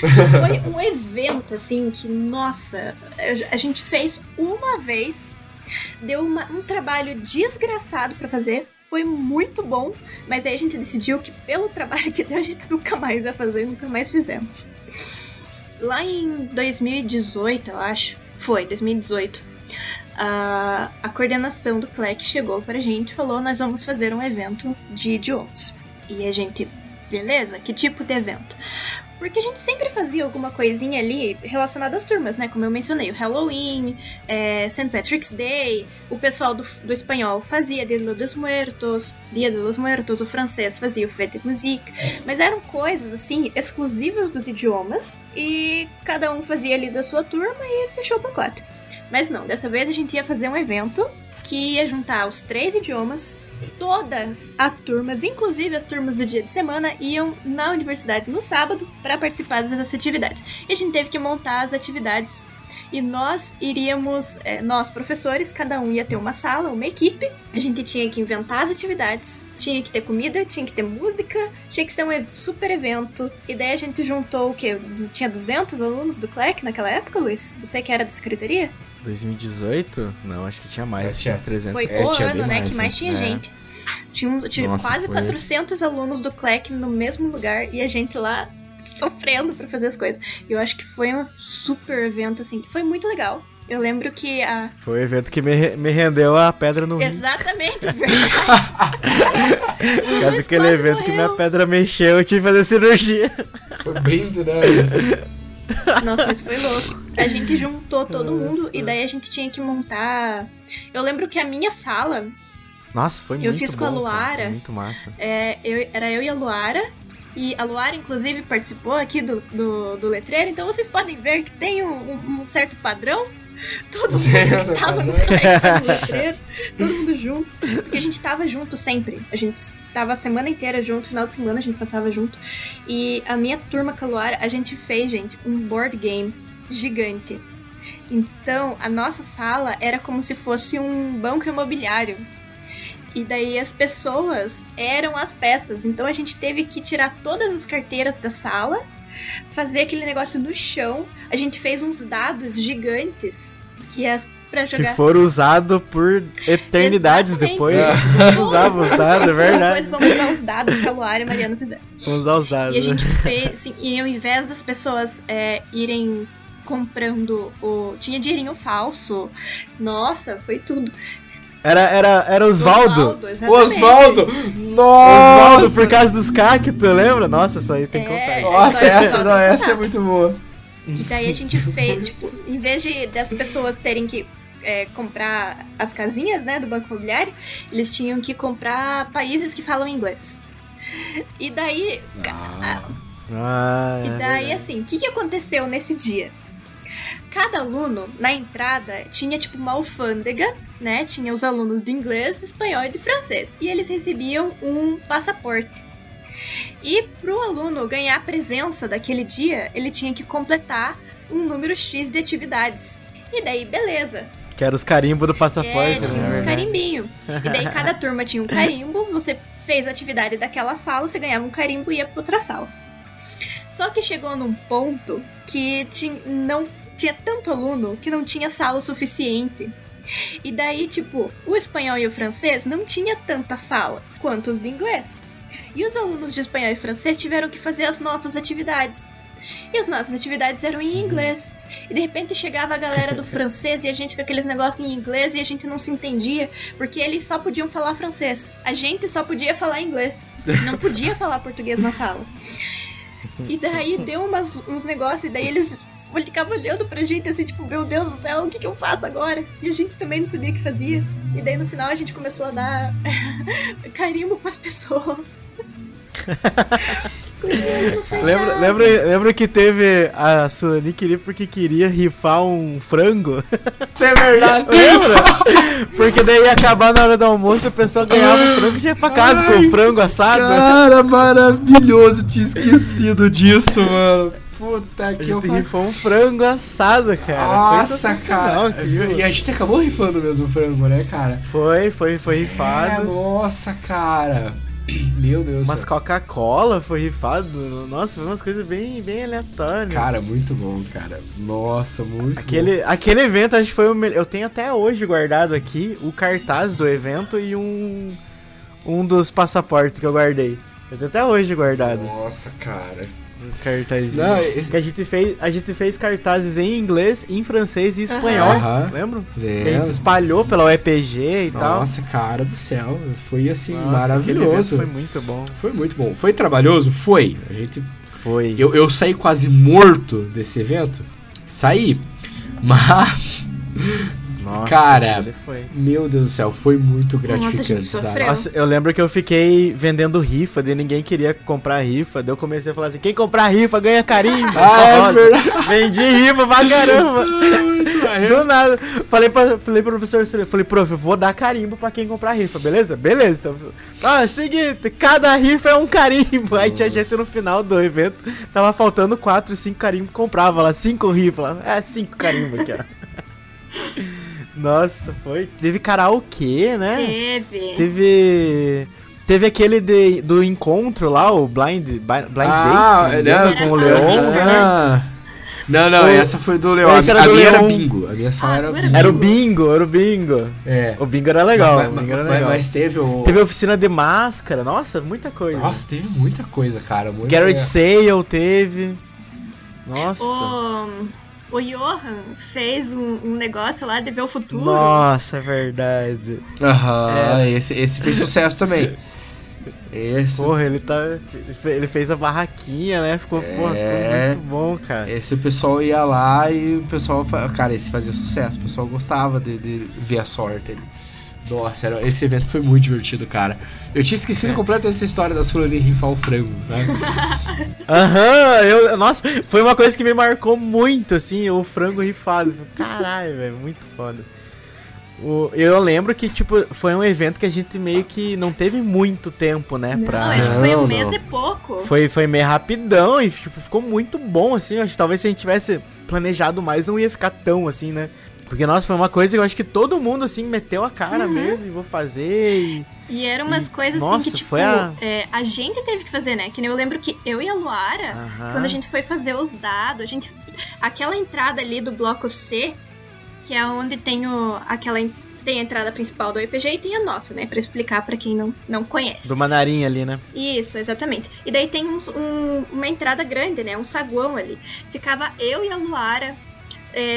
Foi um evento, assim, que, nossa, a gente fez uma vez, deu um trabalho desgraçado pra fazer, foi muito bom, mas aí a gente decidiu que pelo trabalho que deu a gente nunca mais ia fazer, nunca mais fizemos. Lá em 2018, eu acho, 2018... A coordenação do CLEC chegou pra gente e falou: nós vamos fazer um evento de idiomas. E a gente, beleza, que tipo de evento? Porque a gente sempre fazia alguma coisinha ali relacionada às turmas, né? Como eu mencionei, o Halloween, St. Patrick's Day, o pessoal do espanhol fazia Dia de los Muertos, o francês fazia o Fête de la Musique, mas eram coisas, assim, exclusivas dos idiomas, e cada um fazia ali da sua turma e fechou o pacote. Mas não, dessa vez a gente ia fazer um evento que ia juntar os 3 idiomas, todas as turmas, inclusive as turmas do dia de semana, iam na universidade no sábado para participar dessas atividades. E a gente teve que montar as atividades e nós professores, cada um ia ter uma sala, uma equipe, a gente tinha que inventar as atividades, tinha que ter comida, tinha que ter música, tinha que ser um super evento. E daí a gente juntou o quê? Tinha 200 alunos do CLEC naquela época, Luiz? Você que era da secretaria? 2018? Não, acho que tinha mais, tinha uns 300. Foi o ano, né, mais, que mais tinha gente. Tinha quase 400 alunos do CLEC no mesmo lugar e a gente lá sofrendo pra fazer as coisas. Eu acho que foi um super evento, assim, que foi muito legal. Eu lembro que a... Foi o evento que me rendeu a pedra no rim. Exatamente, verdade. Por causa daquele evento que minha pedra mexeu, eu tive que fazer cirurgia. Foi bem durado. Nossa, mas foi louco. A gente juntou todo mundo e daí a gente tinha que montar... Eu lembro que a minha sala... Nossa, foi muito bom. Eu fiz com a Luara. Foi muito massa. Era eu e a Luara. E a Luara, inclusive, participou aqui do letreiro. Então vocês podem ver que tem um certo padrão. Todo mundo que tava no letreiro, todo mundo junto. Porque a gente tava junto sempre. A gente tava a semana inteira junto, final de semana a gente passava junto. E a minha turma com a Luara, a gente fez, gente, um board game gigante. Então, a nossa sala era como se fosse um banco imobiliário. E daí as pessoas eram as peças. Então a gente teve que tirar todas as carteiras da sala, fazer aquele negócio no chão. A gente fez uns dados gigantes que pra jogar. Que foram usados por eternidades. Exatamente. Depois. Vamos usar os dados, é verdade. Depois vamos usar os dados que a Luara e a Mariana fizeram. Vamos usar os dados. E a gente fez, assim, e ao invés das pessoas irem comprando tinha dinheirinho falso. Nossa, foi tudo. Era Osvaldo! Osvaldo, por causa dos cactos, lembra? Nossa, isso aí tem que contar. Nossa, essa é muito boa. E daí a gente fez, tipo, em vez das pessoas terem que comprar as casinhas, né, do Banco Imobiliário, eles tinham que comprar países que falam inglês. E daí... e daí, assim, o que, que aconteceu nesse dia? Cada aluno, na entrada, tinha tipo uma alfândega, né? Tinha os alunos de inglês, de espanhol e de francês. E eles recebiam um passaporte. E pro aluno ganhar a presença daquele dia, ele tinha que completar um número X de atividades. E daí, beleza. Que era os carimbos do passaporte, né? Tinha os carimbinhos. E daí cada turma tinha um carimbo, você fez a atividade daquela sala, você ganhava um carimbo e ia pra outra sala. Só que chegou num ponto que não tinha tanto aluno que não tinha sala o suficiente. E daí, tipo, o espanhol e o francês não tinha tanta sala quanto os de inglês. E os alunos de espanhol e francês tiveram que fazer as nossas atividades. E as nossas atividades eram em inglês. E de repente chegava a galera do francês e a gente com aqueles negócios em inglês e a gente não se entendia, porque eles só podiam falar francês. A gente só podia falar inglês. Não podia falar português na sala. E daí deu uns negócios e daí eles ficavam olhando pra gente assim, tipo, meu Deus do céu, o que eu faço agora? E a gente também não sabia o que fazia. E daí no final a gente começou a dar carimbo pras pessoas. Lembra que teve a Sulani queria porque queria rifar um frango? Isso é verdade. Lembra? Porque daí ia acabar na hora do almoço, o pessoal ganhava o frango e ia pra casa com o frango assado. Cara, maravilhoso, tinha esquecido disso, mano. Puta que pariu. A gente rifou um frango assado, cara. Nossa, cara. E a gente acabou rifando mesmo o frango, né, cara? Foi rifado. Nossa, cara. Meu Deus. Mas Coca-Cola foi rifado. Nossa, foi umas coisas bem aleatórias. Cara, muito bom, cara. Nossa, muito bom. Aquele evento, acho que foi o melhor. Eu tenho até hoje guardado aqui o cartaz do evento e um dos passaportes que eu guardei. Eu tenho até hoje guardado. Nossa, cara. Um cartazinho. Não, que a gente fez cartazes em inglês, em francês e espanhol. Lembra? A gente espalhou pela UEPG e tal. Nossa, cara do céu. Foi assim, maravilhoso. Foi muito bom. Foi muito bom. Foi trabalhoso? Foi. A gente foi. Eu saí quase morto desse evento. Saí. Mas... Nossa, cara, meu Deus do céu, foi muito gratificante. Nossa, eu lembro que eu fiquei vendendo rifa, daí ninguém queria comprar rifa, daí eu comecei a falar assim, quem comprar rifa ganha carimbo. Vendi rifa pra caramba. Do nada, falei pro professor, prof, eu vou dar carimbo pra quem comprar rifa, beleza? Beleza. Então, seguinte, cada rifa é um carimbo. Aí tinha gente no final do evento, tava faltando 4, 5 carimbos, comprava lá, 5 rifas, 5 carimbos aqui, ó. Nossa, foi. Teve karaokê, né? Teve aquele do encontro lá, o Blind Dates, né? Com o Leon, né? Não, essa foi do Leon. Essa era do Leon. Era bingo. A minha sala era bingo. Era o bingo. É. O bingo era legal. Mas teve o... Teve oficina de máscara. Nossa, muita coisa. Nossa, teve muita coisa, cara. Garage Sale teve. Nossa. O Johan fez um negócio lá de ver o futuro. Nossa, verdade. Esse fez sucesso também. Esse. Porra, ele fez a barraquinha, né? Ficou muito bom, cara. Esse o pessoal ia lá e o pessoal... Cara, esse fazia sucesso. O pessoal gostava de ver a sorte ali. Nossa, esse evento foi muito divertido, cara. Eu tinha esquecido completamente essa história da Sulani rifar o frango, sabe? Nossa, foi uma coisa que me marcou muito, assim, o frango rifado. Caralho, velho, muito foda. Eu lembro que, tipo, foi um evento que a gente meio que não teve muito tempo, né? Acho que foi um mês e pouco. Foi meio rapidão e, tipo, ficou muito bom, assim. Acho que talvez se a gente tivesse planejado mais, não ia ficar tão, assim, né? Porque, nossa, foi uma coisa que eu acho que todo mundo, assim, meteu a cara mesmo e vou fazer e eram umas coisas, assim, nossa, que, tipo, a gente teve que fazer, né? Que nem eu lembro que eu e a Luara, quando a gente foi fazer os dados, a gente... Aquela entrada ali do bloco C, que é onde tem a entrada principal do RPG e tem a nossa, né? Pra explicar pra quem não conhece. Do Manarim ali, né? Isso, exatamente. E daí tem uma entrada grande, né? Um saguão ali. Ficava eu e a Luara...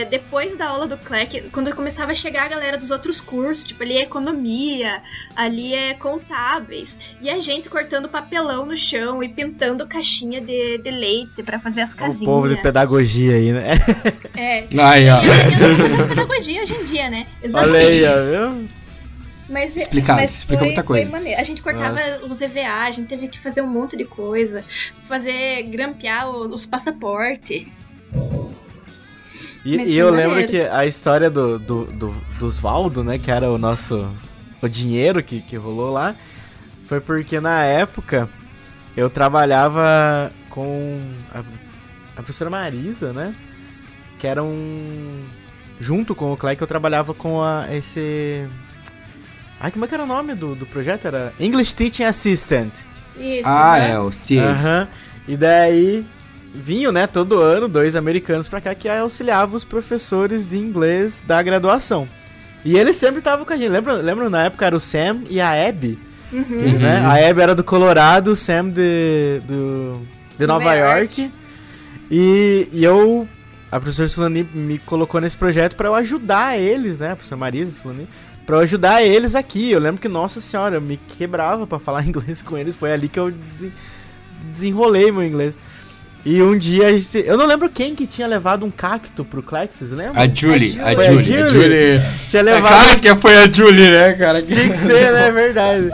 depois da aula do CLEC, quando começava a chegar a galera dos outros cursos, tipo, ali é economia, ali é contábeis, e a gente cortando papelão no chão e pintando caixinha de leite pra fazer as casinhas. O povo de pedagogia aí, né? É. Ai, ó. É pedagogia hoje em dia, né? Exatamente. Olha aí, ó, viu? Mas, explica muita coisa. A gente cortava os EVA, a gente teve que fazer um monte de coisa, fazer grampear os passaportes. E eu lembro que a história do Osvaldo, né, que era o nosso dinheiro que rolou lá, foi porque na época eu trabalhava com a professora Marisa, né, que era junto com o Clec eu trabalhava com esse... Ai, como é que era o nome do projeto? Era English Teaching Assistant. Isso, né? É, o CTAs. Aham. E daí vinham, né, todo ano, 2 americanos pra cá que auxiliavam os professores de inglês da graduação. E eles sempre estavam com a gente. Lembra na época era o Sam e a Abby? Uhum. Né? A Abby era do Colorado, o Sam de Nova York. E eu... A professora Sulani me colocou nesse projeto pra eu ajudar eles, né? A professora Marisa Sulani... Pra eu ajudar eles aqui. Eu lembro que, nossa senhora, eu me quebrava pra falar inglês com eles. Foi ali que eu desenrolei meu inglês. E um dia a gente... Eu não lembro quem que tinha levado um cacto pro Clex, vocês lembram? A Julie. Tinha levado... É claro que foi a Julie, né, cara? Tinha que ser, né? É verdade.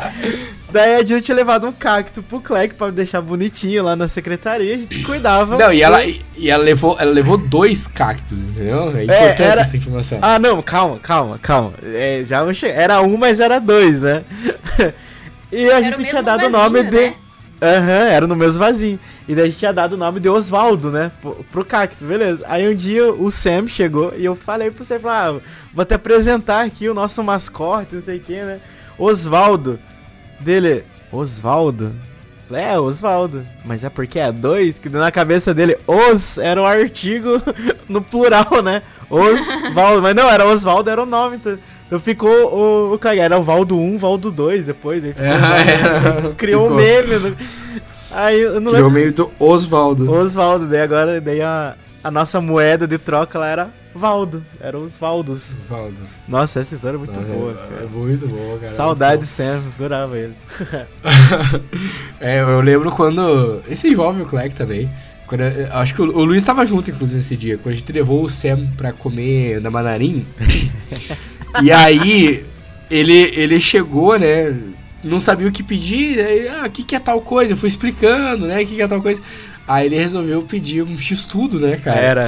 Daí a Julie tinha levado um cacto pro Clex pra deixar bonitinho lá na secretaria. A gente cuidava. Não, e ela levou 2 cactos, entendeu? É importante essa informação. Ah, não, calma. Já vou chegar. Era 1, mas era 2, né? E a gente tinha dado o nome de... Né? Era no mesmo vasinho. E daí a gente tinha dado o nome de Osvaldo, né? Pro cacto, beleza. Aí um dia o Sam chegou e eu falei pro Sam, vou te apresentar aqui o nosso mascote, não sei quem, né? Osvaldo. Dele, Osvaldo? Falei, Osvaldo. Mas é porque é 2? Que na cabeça dele, os era um artigo no plural, né? Osvaldo. Mas não, era Osvaldo, era o nome. Então ficou o cara. Era o Valdo 1, Valdo 2 depois. Aí ficou criou um meme. Aí, eu não criou o meme do Osvaldo. Osvaldo. Daí agora a nossa moeda de troca lá era... Valdo, eram os Valdos. Valdo. Nossa, essa história é muito boa, cara. É muito boa, cara. Saudade de Sam, adorava ele. Eu lembro quando... Isso envolve o Clec também. Acho que o Luiz estava junto, inclusive, esse dia. Quando a gente levou o Sam pra comer na Manarim. E aí, ele chegou, né... Não sabia o que pedir, aí, o que é tal coisa? Eu fui explicando, né, o que é tal coisa. Aí ele resolveu pedir um x-tudo, né, cara?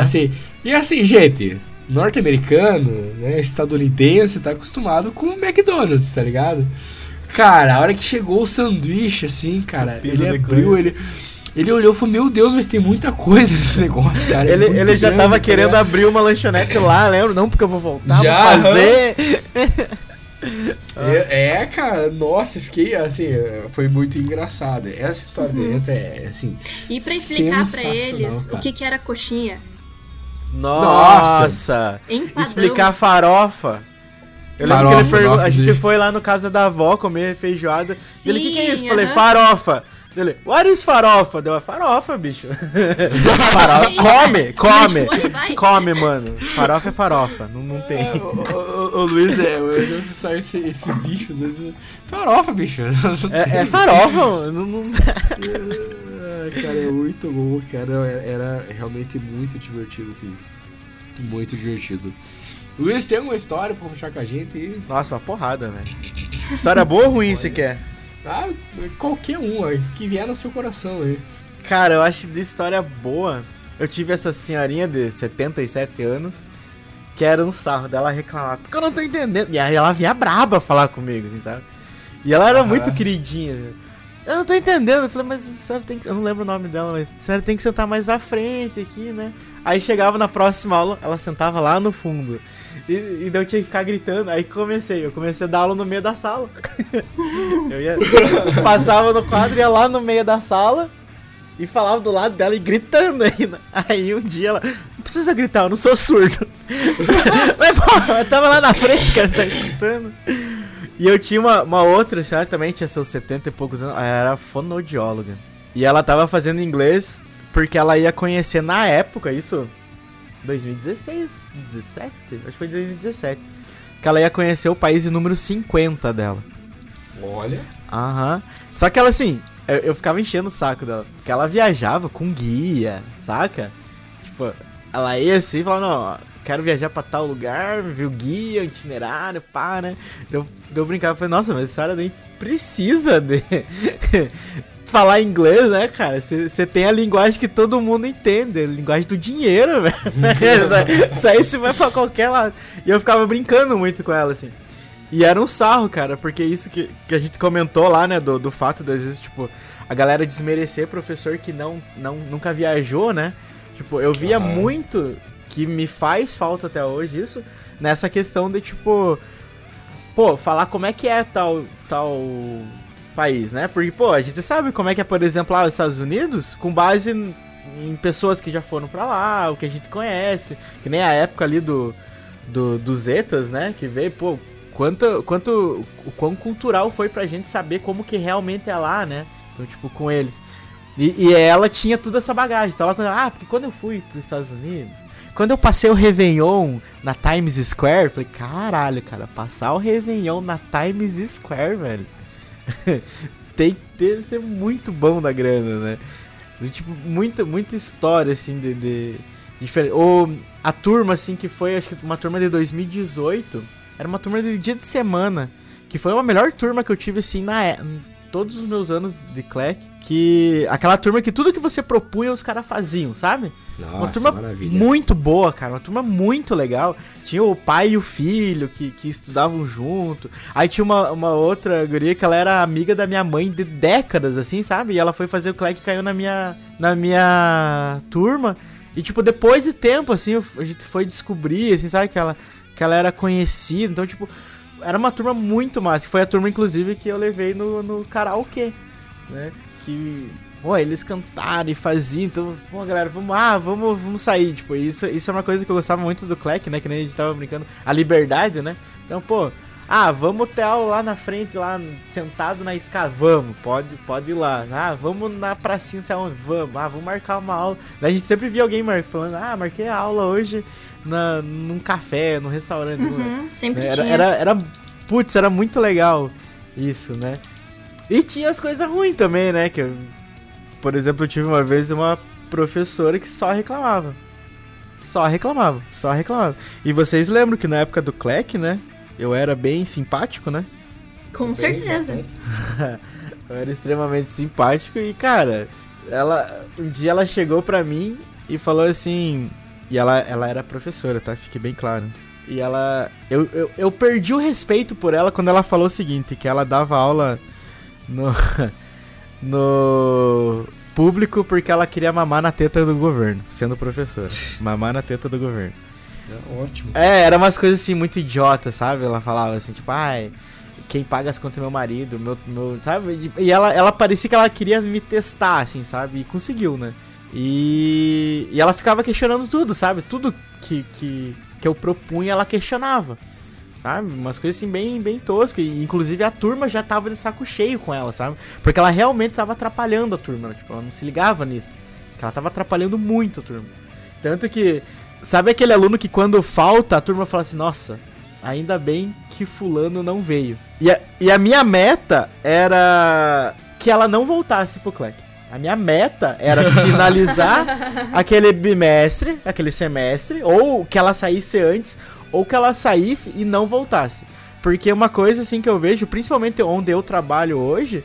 Assim, e assim, gente, norte-americano, né, estadunidense, tá acostumado com o McDonald's, tá ligado? Cara, a hora que chegou o sanduíche, assim, cara, ele abriu, ele olhou e falou, meu Deus, mas tem muita coisa nesse negócio, cara. Ele já grande, tava querendo abrir uma lanchonete lá, lembra? Não, porque eu vou voltar, vou fazer... cara, nossa, eu fiquei assim, foi muito engraçado. Essa história dele é assim. E pra explicar pra eles cara. O que era coxinha? Nossa! Explicar farofa. Eu lembro que a gente foi lá no casa da avó comer feijoada. Sim, ele, o que é isso? Falei, farofa. Dele, what is farofa? Deu a farofa, bicho. Farofa. Come, mano. Farofa é farofa, não tem. O Luiz eu sai esse bicho, às vezes. Farofa, bicho. É farofa, não. Cara, é muito bom, cara. Era realmente muito divertido, assim. Muito divertido. Luiz, tem alguma história pra puxar com a gente? E... Nossa, uma porrada, velho. História boa ou ruim você quer? Ah, qualquer uma, que vier no seu coração aí. Cara, eu acho de história boa. Eu tive essa senhorinha de 77 anos, que era um sarro dela reclamar, porque eu não tô entendendo. E aí ela vinha braba falar comigo, assim, sabe? E ela era muito queridinha. Eu não tô entendendo. Eu falei, mas a senhora tem que... Eu não lembro o nome dela, mas a senhora tem que sentar mais à frente aqui, né? Aí chegava na próxima aula, ela sentava lá no fundo. E daí eu tinha que ficar gritando. Aí eu comecei a dar aula no meio da sala. Eu passava no quadro, ia lá no meio da sala e falava do lado dela e gritando ainda. Aí um dia ela... Não precisa gritar, eu não sou surdo. Mas pô, eu tava lá na frente, cara, você tá gritando. E eu tinha uma outra senhora também, tinha seus 70 e poucos anos, ela era fonoaudióloga. E ela tava fazendo inglês porque ela ia conhecer na época, isso 2016, 17? Acho que foi 2017. Que ela ia conhecer o país de número 50 dela. Olha. Aham. Só que ela, assim, eu ficava enchendo o saco dela. Porque ela viajava com guia, saca? Tipo, ela ia assim e falava, não, quero viajar pra tal lugar, viu o guia, o itinerário, pá, né? Eu brincava e falei, nossa, mas a senhora nem precisa de falar inglês, né, cara? Você tem a linguagem que todo mundo entende, a linguagem do dinheiro, velho. Isso aí você vai pra qualquer lado. E eu ficava brincando muito com ela, assim. E era um sarro, cara, porque isso que a gente comentou lá, né, do fato das vezes, tipo, a galera desmerecer professor que nunca viajou, né? Tipo, eu via muito, que me faz falta até hoje isso, nessa questão de, tipo, pô, falar como é que é tal país, né? Porque, pô, a gente sabe como é que é, por exemplo, lá os Estados Unidos, com base em pessoas que já foram pra lá, o que a gente conhece, que nem a época ali dos Zetas, né? Que veio, pô, o quão cultural foi pra gente saber como que realmente é lá, né? Então, tipo, com eles. E ela tinha toda essa bagagem, tá lá quando ela, porque quando eu fui pros Estados Unidos, quando eu passei o Réveillon na Times Square, falei, caralho, cara, passar o Réveillon na Times Square, velho, tem que ser muito bom da grana, né? Tipo, muita história, assim, de diferente. Ou a turma, assim, que foi, acho que uma turma de 2018, era uma turma de dia de semana, que foi uma melhor turma que eu tive, assim, todos os meus anos de CLEC, que aquela turma que tudo que você propunha os caras faziam, sabe? Nossa, uma turma maravilha. Muito boa, cara, uma turma muito legal. Tinha o pai e o filho que estudavam junto. Aí tinha uma outra guria que ela era amiga da minha mãe de décadas, assim, sabe? E ela foi fazer o CLEC e caiu na minha turma. E, tipo, depois de tempo, assim, a gente foi descobrir, assim, sabe? Que ela era conhecida. Então, tipo, era uma turma muito massa, que foi a turma, inclusive, que eu levei no karaokê, né? Que, pô, eles cantaram e faziam, então, pô, galera, vamos sair, tipo, isso é uma coisa que eu gostava muito do CLEC, né? Que nem a gente tava brincando, a liberdade, né? Então, pô, vamos ter aula lá na frente, lá, sentado na escada, vamos, pode ir lá. Vamos na pracinha, sei onde, vamos, vamos marcar uma aula. Daí a gente sempre via alguém falando, marquei a aula hoje num café, num restaurante. Uhum, sempre tinha. Era muito legal isso, né? E tinha as coisas ruins também, né? Que, por exemplo, eu tive uma vez uma professora que só reclamava. E vocês lembram que na época do CLEC, né? Eu era bem simpático, né? Com certeza. Eu era extremamente simpático e, cara, um dia ela chegou pra mim e falou assim... E ela era professora, tá? Fique bem claro. E ela... Eu perdi o respeito por ela quando ela falou o seguinte, que ela dava aula no público porque ela queria mamar na teta do governo, sendo professora. Mamar na teta do governo. É, ótimo. É, era umas coisas assim, muito idiotas, sabe? Ela falava assim, tipo, quem paga as contas é meu marido, meu sabe? E ela parecia que ela queria me testar, assim, sabe? E conseguiu, né? E ela ficava questionando tudo, sabe? Tudo que eu propunha, ela questionava, sabe? Umas coisas assim, bem, bem toscas. E, inclusive, a turma já tava de saco cheio com ela, sabe? Porque ela realmente tava atrapalhando a turma, tipo, ela não se ligava nisso. Ela tava atrapalhando muito a turma. Tanto que... Sabe aquele aluno que quando falta, a turma fala assim, nossa, ainda bem que fulano não veio. E a minha meta era que ela não voltasse pro CLEC. A minha meta era finalizar aquele bimestre, aquele semestre, ou que ela saísse antes, ou que ela saísse e não voltasse. Porque uma coisa assim que eu vejo, principalmente onde eu trabalho hoje,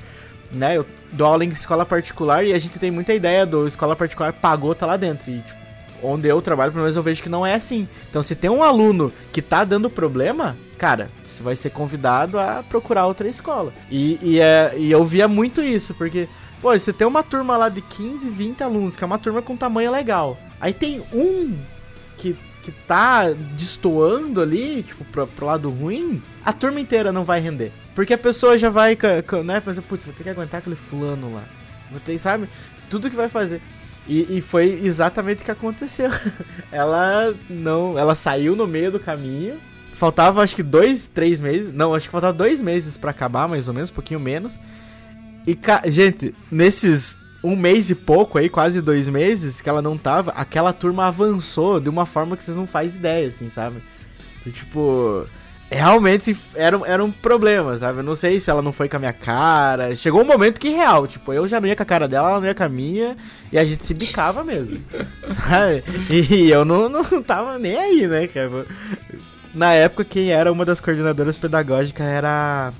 né, eu dou aula em escola particular e a gente tem muita ideia do escola particular pagou, tá lá dentro, e tipo, onde eu trabalho, pelo menos eu vejo que não é assim. Então, se tem um aluno que tá dando problema, cara, você vai ser convidado a procurar outra escola. E eu via muito isso, porque, pô, você tem uma turma lá de 15, 20 alunos, que é uma turma com tamanho legal. Aí tem um que tá destoando ali, tipo, pro lado ruim, a turma inteira não vai render. Porque a pessoa já vai, né, pensando, putz, vou ter que aguentar aquele fulano lá. Vou ter, sabe, tudo que vai fazer. E foi exatamente o que aconteceu. Ela saiu no meio do caminho. Faltava acho que 2, 3 meses. Não, acho que faltava 2 meses pra acabar, mais ou menos, um pouquinho menos. E, gente, nesses um mês e pouco aí, quase 2 meses, que ela não tava, aquela turma avançou de uma forma que vocês não fazem ideia, assim, sabe? Então, tipo, realmente era um problema, sabe? Eu não sei se ela não foi com a minha cara. Chegou um momento que, real, tipo, eu já não ia com a cara dela, ela não ia com a minha, e a gente se bicava mesmo, sabe? E eu não tava nem aí, né, cara? Na época, quem era uma das coordenadoras pedagógicas era...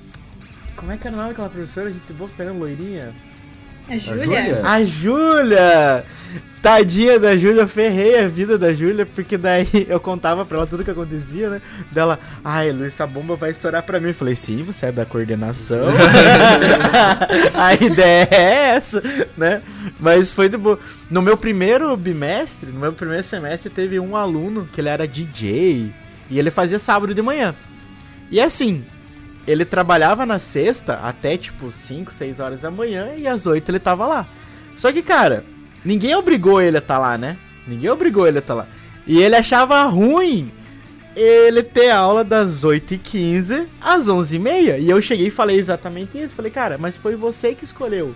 Como é que era o nome daquela professora? A gente vou pegando loirinha... A Júlia? A Júlia! Tadinha da Júlia, ferrei a vida da Júlia, porque daí eu contava pra ela tudo que acontecia, né? Dela, ai, Luiz, essa bomba vai estourar pra mim. Eu falei, sim, você é da coordenação. A ideia é essa, né? Mas foi de boa. No meu primeiro bimestre, no meu primeiro semestre, teve um aluno que ele era DJ e ele fazia sábado de manhã. E assim... Ele trabalhava na sexta até, tipo, 5, 6 horas da manhã e às 8 ele tava lá. Só que, cara, ninguém obrigou ele a tá lá, né? Ninguém obrigou ele a tá lá. E ele achava ruim ele ter aula das 8h15 às 11h30. E eu cheguei e falei exatamente isso. Falei, cara, mas foi você que escolheu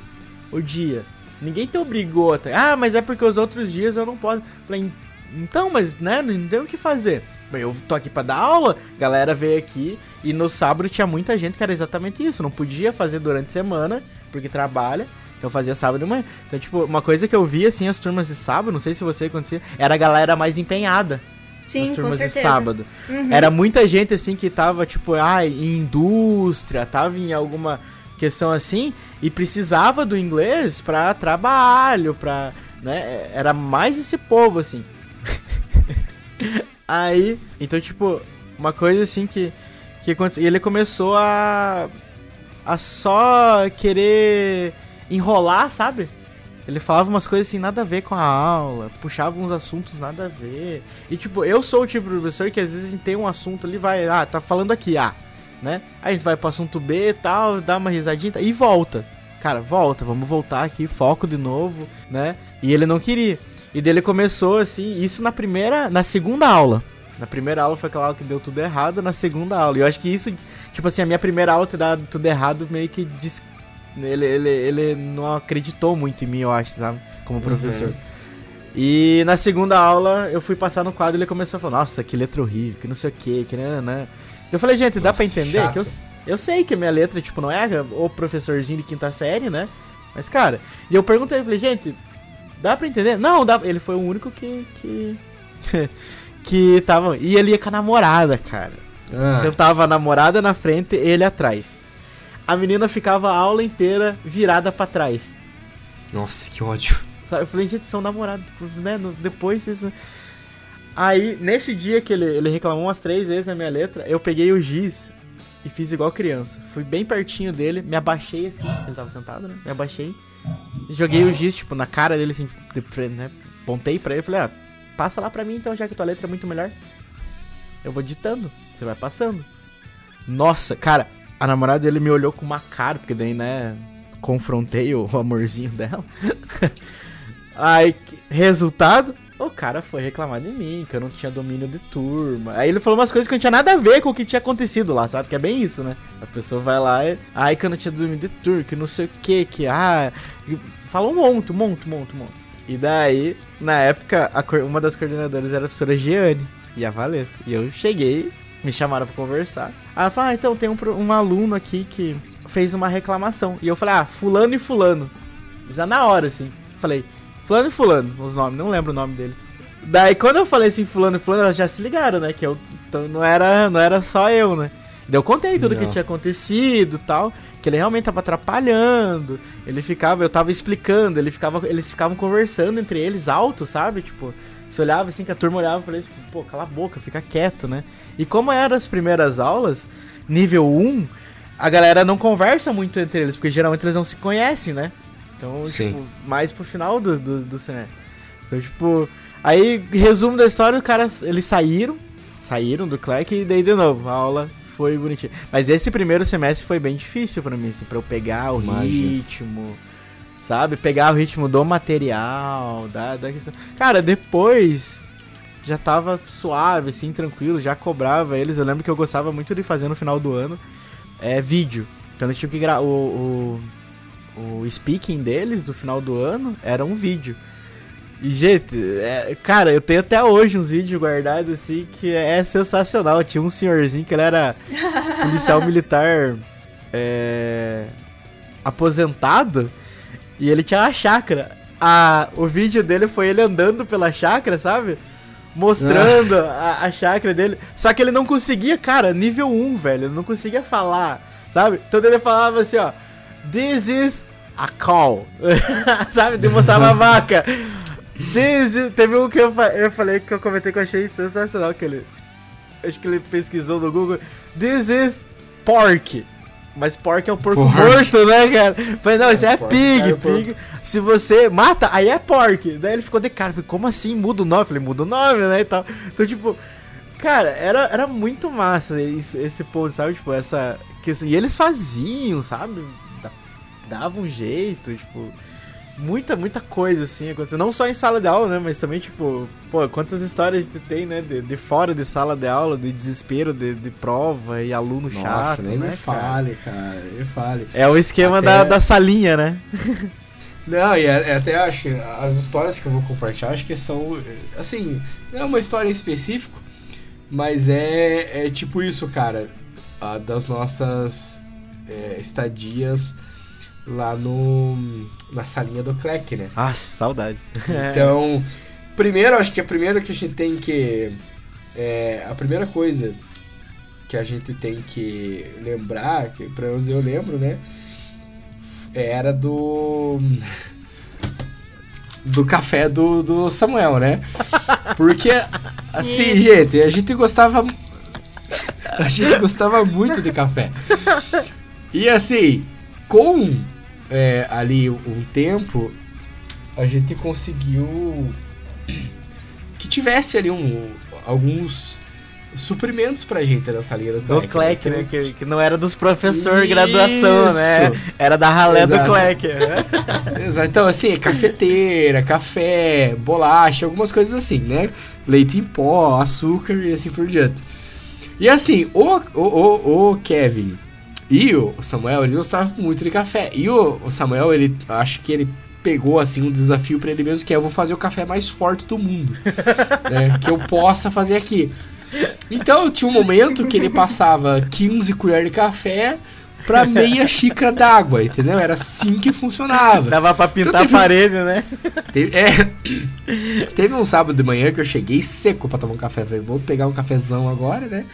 o dia. Ninguém te obrigou a... Ah, mas é porque os outros dias eu não posso... Falei, então, mas, né, não tem o que fazer. Eu tô aqui pra dar aula, galera veio aqui, e no sábado tinha muita gente que era exatamente isso, não podia fazer durante a semana, porque trabalha, então fazia sábado de manhã. Então, tipo, uma coisa que eu via, assim, as turmas de sábado, não sei se você acontecia, era a galera mais empenhada. Sim, com certeza. De sábado. Uhum. Era muita gente, assim, que tava, tipo, em indústria, tava em alguma questão assim, e precisava do inglês pra trabalho, pra, né, era mais esse povo, assim. Aí, então, tipo, uma coisa assim que aconteceu, e ele começou a só querer enrolar, sabe? Ele falava umas coisas assim, nada a ver com a aula, puxava uns assuntos nada a ver. E, tipo, eu sou o tipo de professor que às vezes a gente tem um assunto ali, vai, tá falando aqui, né? Aí a gente vai pro assunto B e tal, dá uma risadinha e volta. Cara, vamos voltar aqui, foco de novo, né? E ele não queria. E dele começou, assim, isso na segunda aula. Na primeira aula foi aquela aula que deu tudo errado, na segunda aula. E eu acho que isso, tipo assim, a minha primeira aula ter dado tudo errado, meio que ele não acreditou muito em mim, eu acho, sabe? Como professor. Uhum. E na segunda aula, eu fui passar no quadro e ele começou a falar, nossa, que letra horrível, que não sei o quê, que nananã. Eu falei, gente, dá pra entender? Chato. Que eu sei que a minha letra, tipo, não é o professorzinho de quinta série, né? Mas, cara... E eu perguntei, eu falei, gente... Dá pra entender? Não, dá. Ele foi o único que tava... E ele ia com a namorada, cara. Sentava a namorada na frente, ele atrás. A menina ficava a aula inteira virada pra trás. Nossa, que ódio. Sabe? Eu falei, gente, são namorados, né? Depois vocês... Aí, nesse dia que ele reclamou umas 3 vezes a minha letra, eu peguei o giz e fiz igual criança. Fui bem pertinho dele, me abaixei assim. Ele tava sentado, né? Me abaixei. Joguei o giz, tipo, na cara dele, assim, né? Pontei pra ele e falei, passa lá pra mim então, já que tua letra é muito melhor. Eu vou ditando, você vai passando. Nossa, cara, a namorada dele me olhou com uma cara, porque daí, né, confrontei o amorzinho dela. Aí, resultado, o cara foi reclamar de mim, que eu não tinha domínio de turma. Aí ele falou umas coisas que não tinha nada a ver com o que tinha acontecido lá, sabe? Que é bem isso, né? A pessoa vai lá e... Ai, que eu não tinha domínio de turma, que não sei o que, que... Falou um monte. E daí, na época, uma das coordenadoras era a professora Giane e a Valesca. E eu cheguei, me chamaram pra conversar. Aí ela falou, então tem um aluno aqui que fez uma reclamação. E eu falei, fulano e fulano. Já na hora, assim, falei... Fulano, os nomes, não lembro o nome dele. Daí quando eu falei assim, fulano, elas já se ligaram, né? Que eu não era só eu, né? Daí eu contei tudo que tinha acontecido e tal, que ele realmente tava atrapalhando, eu tava explicando, eles ficavam conversando entre eles alto, sabe? Tipo, você olhava assim, que a turma olhava pra ele, tipo, pô, cala a boca, fica quieto, né? E como eram as primeiras aulas, nível 1, a galera não conversa muito entre eles, porque geralmente eles não se conhecem, né? Então, sim. Tipo, mais pro final do semestre. Então, tipo... Aí, resumo da história, eles saíram do CLEC e daí, de novo, a aula foi bonitinha. Mas esse primeiro semestre foi bem difícil pra mim, assim, pra eu pegar o ritmo, sabe? Pegar o ritmo do material, da questão... Cara, depois, já tava suave, assim, tranquilo, já cobrava eles. Eu lembro que eu gostava muito de fazer no final do ano vídeo. Então, eles tinham que gravar... O o speaking deles do final do ano era um vídeo. E, gente, cara, eu tenho até hoje uns vídeos guardados, assim, que é sensacional. Tinha um senhorzinho que ele era policial militar aposentado, e ele tinha uma chácara. O vídeo dele foi ele andando pela chácara, sabe? Mostrando a chácara dele. Só que ele não conseguia, cara, nível 1, velho. Ele não conseguia falar, sabe? Então ele falava assim, ó... This is a cow. Sabe? Demonstrava uma vaca. Teve um que eu falei, que eu comentei, que eu achei sensacional, que ele... Acho que ele pesquisou no Google. This is pork. Mas porco é um porco morto, né, cara? Falei, não, isso é pig, pig. Se você mata, aí é porco. Daí ele ficou de cara, falei, como assim? Muda o nome? Falei, muda o nome, né, e tal. Então, tipo, cara, era muito massa esse povo, sabe? Tipo, essa questão. E eles faziam, sabe? Davam um jeito, tipo... Muita coisa, assim, aconteceu. Não só em sala de aula, né, mas também, tipo... Pô, quantas histórias a gente tem, né, de fora de sala de aula, de desespero, de prova e aluno chato, nem né, me fale, cara. É o esquema até... da salinha, né? Não, e até acho... As histórias que eu vou compartilhar, acho que são... Assim, não é uma história em específico, mas é tipo isso, cara. Das nossas estadias... lá na salinha do CLEC, né? Ah, saudades. Então, primeiro, acho que a primeira coisa que a gente tem que lembrar, que pelo menos eu lembro, né? Era do café do Samuel, né? Porque, assim, gente, a gente gostava muito de café. E, assim, com... ali um tempo a gente conseguiu que tivesse ali alguns suprimentos pra gente da salinha do CLEC, né? Que não era dos professores graduação, né? Era da ralé. Exato. Do CLEC, né? Exato. Então, assim, cafeteira, café, bolacha, algumas coisas assim, né? Leite em pó, açúcar e assim por diante. E assim, o Kevin e o Samuel, eles gostavam muito de café. E o Samuel, ele acho que ele pegou assim um desafio pra ele mesmo, que é: eu vou fazer o café mais forte do mundo, né, que eu possa fazer aqui. Então tinha um momento que ele passava 15 colheres de café pra meia xícara d'água, entendeu? Era assim que funcionava. Dava pra pintar então, a parede, né? Teve um sábado de manhã que eu cheguei seco pra tomar um café. Falei, vou pegar um cafezão agora, né?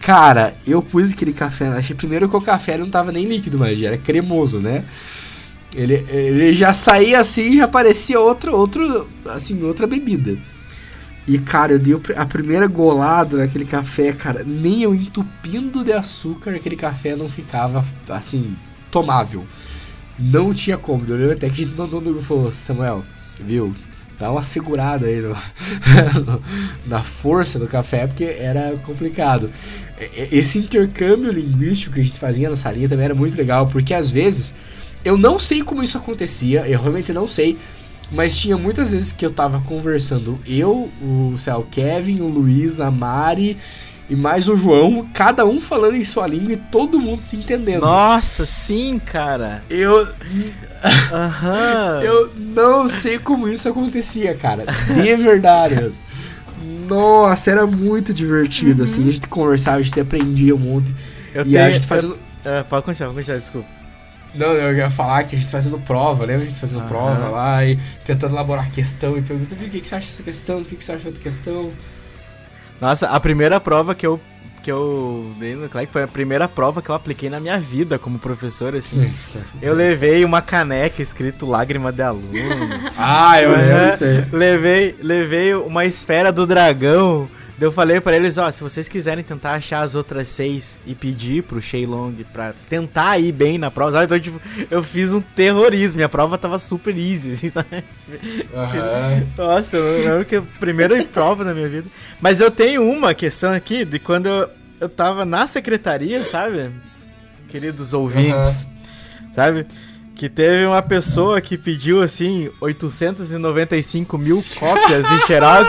Cara, eu pus aquele café, achei primeiro que o café não tava nem líquido, mas já era cremoso, né? Ele já saía assim, já parecia outra bebida. E, cara, eu dei a primeira golada naquele café, cara, nem eu entupindo de açúcar, aquele café não ficava, assim, tomável. Não tinha como. Eu lembro até que a gente mandou no grupo e falou, Samuel, viu? Dá uma segurada aí na força do café, porque era complicado. Esse intercâmbio linguístico que a gente fazia na salinha também era muito legal, porque às vezes, eu não sei como isso acontecia, eu realmente não sei, mas tinha muitas vezes que eu tava conversando, eu, o Kevin, o Luiz, a Mari e mais o João, cada um falando em sua língua e todo mundo se entendendo. Nossa, sim, cara. Eu não sei como isso acontecia, cara. De verdade mesmo. Nossa, era muito divertido, assim. A gente conversava, a gente aprendia um monte. A gente fazendo... Pode continuar, desculpa. Não, eu ia falar que a gente fazendo prova, lembra? A gente fazendo prova lá e tentando elaborar a questão e perguntando, o que você acha dessa questão? O que você acha da outra questão? Nossa, a primeira prova que eu dei no CLEC foi a primeira prova que eu apliquei na minha vida como professor, assim. Eu levei uma caneca escrito Lágrima de Aluno. Eu não sei. Levei uma esfera do dragão. Eu falei pra eles, se vocês quiserem tentar achar as outras 6 e pedir pro Sheilong pra tentar ir bem na prova, sabe? Então, tipo, eu fiz um terrorismo, minha prova tava super easy, assim, sabe? Nossa, eu que a primeira prova da minha vida. Mas eu tenho uma questão aqui de quando eu tava na secretaria, sabe? Queridos ouvintes, sabe? Que teve uma pessoa que pediu, assim, 895 mil cópias de xerox...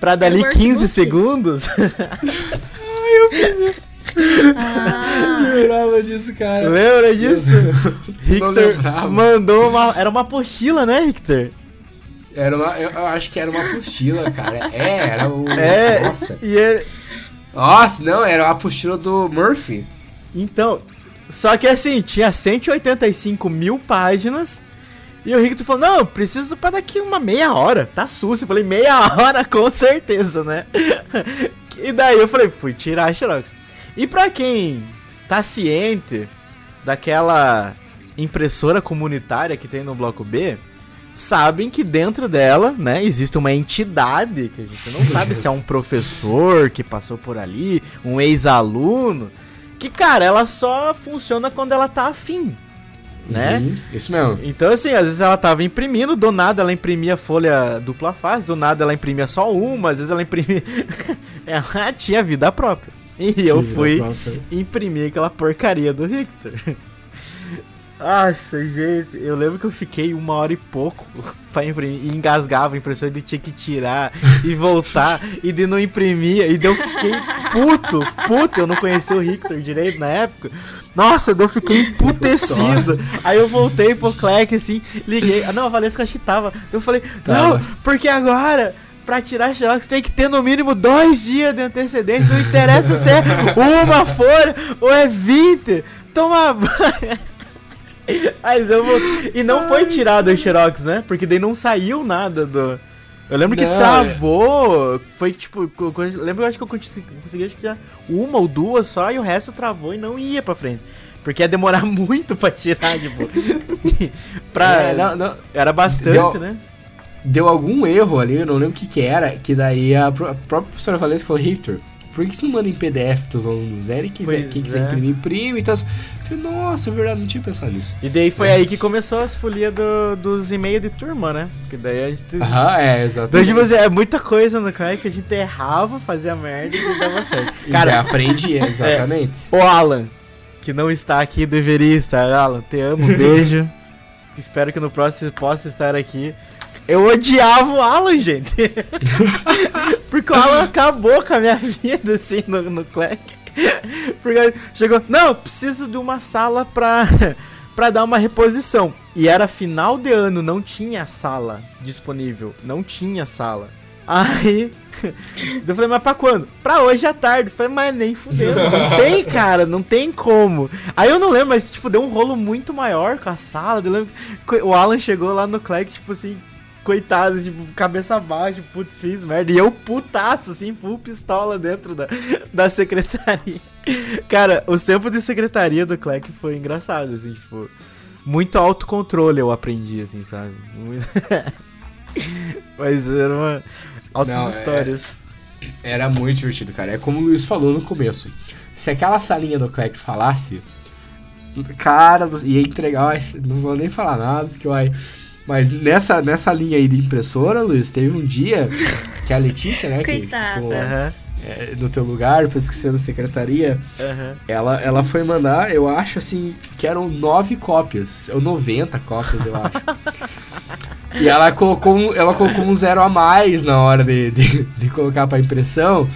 Pra dali 15 segundos. Ai, eu fiz isso. Ah. Não lembrava disso, cara. Lembra disso? Victor mandou uma... Era uma apostila, né, Victor? Era uma... Eu acho que era uma apostila, cara. É, era o... É, nossa. E ele... Nossa, não, era a apostila do Murphy. Então... Só que assim, tinha 185 mil páginas. E o Rico falou, não, eu preciso pra daqui uma meia hora. Tá sujo. Eu falei, meia hora com certeza, né? E daí eu falei, fui tirar a xerox. E pra quem tá ciente daquela impressora comunitária que tem no Bloco B, sabem que dentro dela, né, existe uma entidade que a gente não sabe se é um professor que passou por ali, um ex-aluno. Que, cara, ela só funciona quando ela tá afim, né? Uhum, isso mesmo. Então, assim, às vezes ela tava imprimindo, do nada ela imprimia folha dupla face, do nada ela imprimia só uma, às vezes ela imprimia... Ela tinha vida própria. E tinha eu fui imprimir aquela porcaria do Victor. Nossa, gente, eu lembro que eu fiquei uma hora e pouco pra imprimir, e engasgava a impressora, ele tinha que tirar e voltar, e de não imprimia, e daí eu fiquei puto, eu não conhecia o Victor direito na época, nossa, daí eu fiquei emputecido, aí eu voltei pro CLEC assim, liguei, ah não, a Valesca acho que tava, eu falei, não, porque agora... Pra tirar xerox tem que ter no mínimo 2 dias de antecedência. Não interessa se é uma folha ou é 20. Toma banho. Mas eu vou... E não foi tirado o xerox, né? Porque daí não saiu nada do... Eu lembro que não, travou. Foi tipo... Eu lembro que eu acho que eu consegui acho que já uma ou duas só. E o resto travou e não ia pra frente. Porque ia demorar muito pra tirar, tipo... Não. Era bastante, né? Deu algum erro ali, eu não lembro o que era, que daí a própria professora Valesca falou, Victor, por que você não manda em PDF pros alunos? Ele quiser, quem quiser imprimir, imprime e tal. Eu falei, nossa, é verdade, não tinha pensado nisso. E daí foi aí que começou as folias dos e-mails de turma, né? Porque daí a gente... Ah, é, exatamente. Então, é muita coisa no cara que a gente errava, fazia merda e dava certo. Cara, já aprendi, exatamente. O Alan, que não está aqui, deveria estar. Alan, te amo, um beijo. Espero que no próximo possa estar aqui. Eu odiava o Alan, gente. Porque o Alan acabou com a minha vida, assim, no CLEC. Porque chegou, não, preciso de uma sala pra dar uma reposição. E era final de ano, não tinha sala disponível. Não tinha sala. Aí, eu falei, mas pra quando? Pra hoje à tarde. Eu falei, mas nem fudeu. Não tem, cara, não tem como. Aí eu não lembro, mas, tipo, deu um rolo muito maior com a sala. Eu lembro que o Alan chegou lá no CLEC, tipo assim... Coitado, tipo, cabeça baixa, putz, fiz merda. E eu putaço, assim, full pistola dentro da secretaria. Cara, o tempo de secretaria do CLEC foi engraçado, assim, tipo... Muito autocontrole eu aprendi, assim, sabe? Muito... Mas era uma... Altas histórias. Era muito divertido, cara. É como o Luiz falou no começo. Se aquela salinha do CLEC falasse... Cara, ia entregar... Não vou nem falar nada, porque vai... Mas nessa linha aí de impressora, Luiz, teve um dia que a Letícia, né, coitada, que ficou no teu lugar, depois que saiu da secretaria, ela foi mandar, eu acho assim, que eram 9 cópias, ou 90 cópias, eu acho. E ela colocou um zero a mais na hora de colocar pra impressão.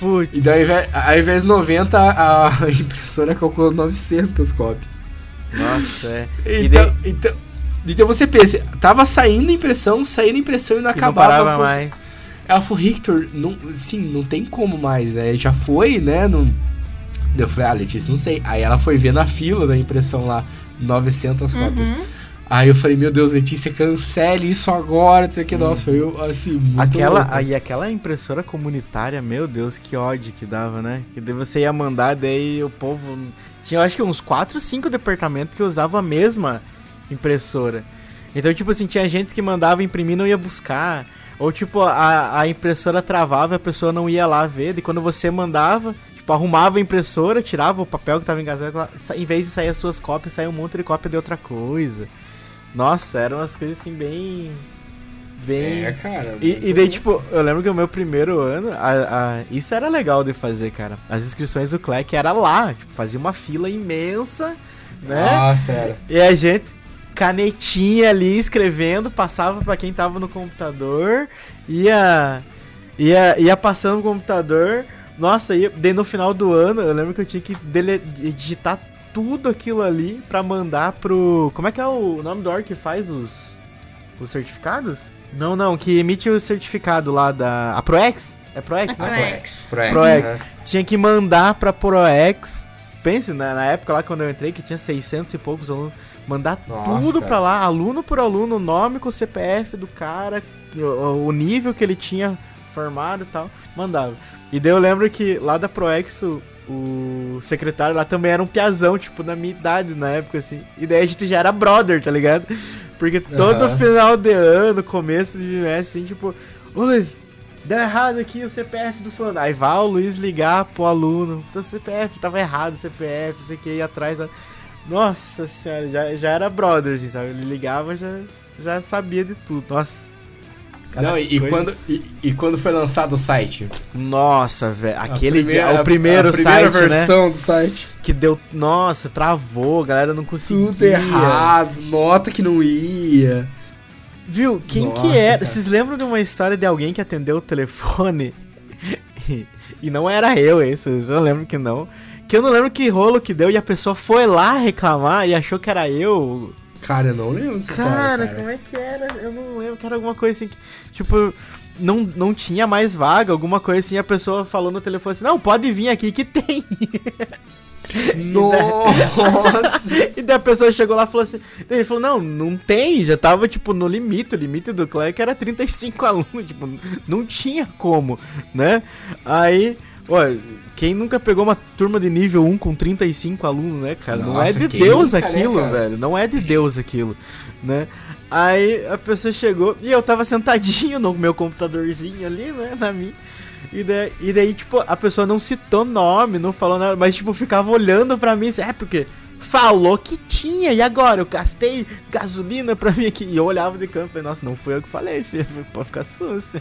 Putz. E daí, ao invés de 90, a impressora calculou 900 cópias. Nossa, é. Então você pensa, tava saindo impressão e não acabava. Não parava mais. Ela falou, Victor, não tem como mais, né? Já foi, né? Não... Eu falei, ah, Letícia, não sei. Aí ela foi ver na fila da impressão lá, 900 cópias. Aí eu falei, meu Deus, Letícia, cancele isso agora. Nossa, eu, assim, muito louco. E aquela impressora comunitária, meu Deus, que ódio que dava, né? Que daí você ia mandar, daí o povo... Tinha, eu acho que uns 4 ou 5 departamentos que usavam a mesma... impressora. Então, tipo assim, tinha gente que mandava imprimir e não ia buscar. Ou, tipo, a impressora travava e a pessoa não ia lá ver. E quando você mandava, tipo, arrumava a impressora, tirava o papel que tava engasgado. Em vez de sair as suas cópias, saiu um monte de cópia de outra coisa. Nossa, eram umas coisas assim, bem... É, cara. E daí, tipo, eu lembro que o meu primeiro ano, isso era legal de fazer, cara. As inscrições do CLEC era lá. Tipo, fazia uma fila imensa, né? Nossa, era. E a gente... Canetinha ali, escrevendo, passava pra quem tava no computador, ia passando no computador, Nossa, e daí no final do ano, eu lembro que eu tinha que digitar tudo aquilo ali pra mandar pro... Como é que é o nome do org que faz os certificados? Não, que emite o certificado lá da... A ProEx? É ProEx, né? ProEx. Tinha que mandar pra ProEx. Pense, na época lá quando eu entrei, que tinha 600 e poucos alunos. Mandar tudo pra lá, aluno por aluno, o nome com o CPF do cara, o nível que ele tinha formado e tal, mandava. E daí eu lembro que lá da ProEx, o secretário lá também era um piazão, tipo, na minha idade na época, assim. E daí a gente já era brother, tá ligado? Porque todo final de ano, começo de mês, assim, tipo... Ô Luiz, deu errado aqui o CPF do fulano. Aí vai o Luiz ligar pro aluno. Então CPF, tava errado o CPF, não sei o que, ia atrás, sabe? Nossa senhora, já era brother, assim, sabe? Ele ligava, já sabia de tudo, nossa. Não, e quando foi lançado o site? Nossa, velho, aquele dia, o primeiro site, né? A primeira versão do site. Que deu, nossa, travou, a galera não conseguia. Tudo errado, nota que não ia. Viu, quem nossa, que era? Cara. Vocês lembram de uma história de alguém que atendeu o telefone? E não era eu, isso, eu lembro que não. Que eu não lembro que rolo que deu e a pessoa foi lá reclamar e achou que era eu... Cara, eu não lembro essa história, cara. Como é que era? Eu não lembro, que era alguma coisa assim que... Tipo, não tinha mais vaga, alguma coisa assim, a pessoa falou no telefone assim, não, pode vir aqui que tem. Nossa! E daí a pessoa chegou lá e falou assim, daí ele falou, não tem, já tava, tipo, no limite, o limite do CLEC era 35 alunos, tipo, não tinha como, né? Aí... Olha, quem nunca pegou uma turma de nível 1 com 35 alunos, né, cara? Nossa, não é de Deus aquilo, né, velho. Não é de Deus aquilo, né? Aí a pessoa chegou e eu tava sentadinho no meu computadorzinho ali, né, na minha. E daí, tipo, a pessoa não citou nome, não falou nada, mas, tipo, ficava olhando pra mim assim, porque falou que tinha, e agora? Eu gastei gasolina pra mim aqui. E eu olhava de campo e falei, nossa, não fui eu que falei, filho, pode ficar susto.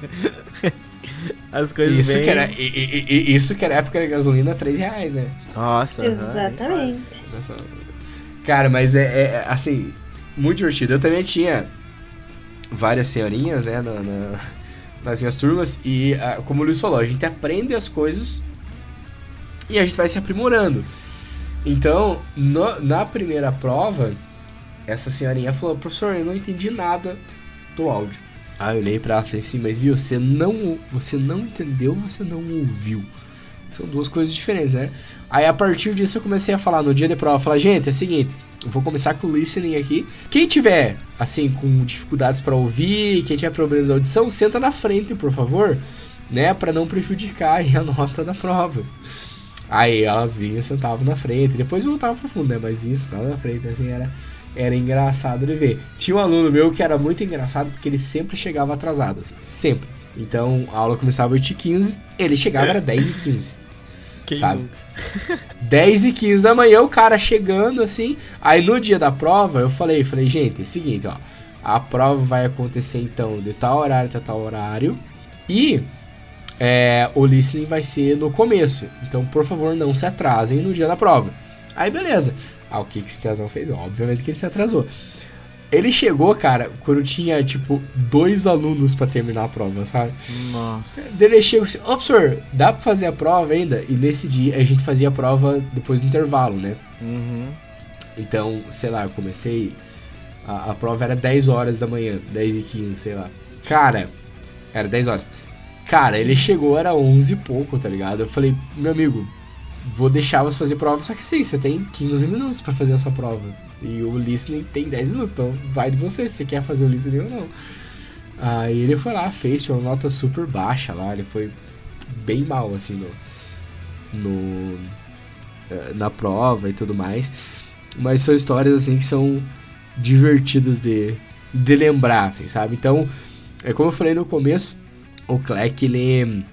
As coisas isso, bem... isso que era época da gasolina, R$3, né? Nossa. Exatamente. Cara, mas é assim, muito divertido. Eu também tinha várias senhorinhas, né, nas minhas turmas. E, como o Luiz falou, a gente aprende as coisas e a gente vai se aprimorando. Então, na primeira prova, essa senhorinha falou, professor, eu não entendi nada do áudio. Aí eu olhei pra ela e falei assim, mas viu, você não entendeu, você não ouviu. São duas coisas diferentes, né? Aí a partir disso eu comecei a falar no dia de prova, falar, gente, é o seguinte, eu vou começar com o listening aqui. Quem tiver, assim, com dificuldades pra ouvir, quem tiver problemas de audição, senta na frente, por favor, né? Pra não prejudicar a nota da prova. Aí elas vinham e sentavam na frente, depois voltavam pro fundo, né? Mas vinham e sentavam na frente, assim, era engraçado de ver. Tinha um aluno meu que era muito engraçado porque ele sempre chegava atrasado, assim, sempre. Então a aula começava 8h15, ele chegava era 10h15, sabe? 10h15 da manhã, o cara chegando assim. Aí no dia da prova eu falei, gente, é o seguinte, ó, a prova vai acontecer então de tal horário até tal horário e o listening vai ser no começo, então por favor não se atrasem no dia da prova. Aí beleza. O que esse piazão fez? Obviamente que ele se atrasou. Ele chegou, cara, quando tinha, tipo, 2 alunos pra terminar a prova, sabe? Nossa. Ele chegou assim, professor, dá pra fazer a prova ainda? E nesse dia, a gente fazia a prova depois do intervalo, né? Uhum. Então, sei lá, eu comecei... A prova era 10 horas da manhã, 10h15, sei lá. Cara, era 10 horas. Cara, ele chegou, era 11 e pouco, tá ligado? Eu falei, meu amigo... Vou deixar você fazer prova, só que assim, você tem 15 minutos pra fazer essa prova. E o listening tem 10 minutos, então vai de você, se você quer fazer o listening ou não. Aí ele foi lá, fez, tinha uma nota super baixa lá, ele foi bem mal, assim, na prova e tudo mais. Mas são histórias, assim, que são divertidas de lembrar, assim, sabe? Então, é como eu falei no começo, o CLEC, ele...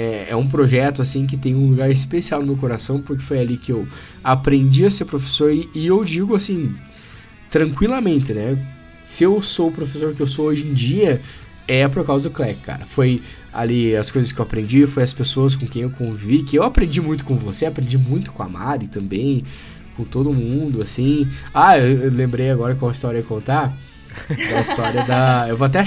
É um projeto, assim, que tem um lugar especial no meu coração, porque foi ali que eu aprendi a ser professor e eu digo, assim, tranquilamente, né? Se eu sou o professor que eu sou hoje em dia, é por causa do CLEC, cara. Foi ali as coisas que eu aprendi, foi as pessoas com quem eu convivi, que eu aprendi muito com você, aprendi muito com a Mari também, com todo mundo, assim. Eu lembrei agora qual história eu ia contar. Da história da... Eu vou até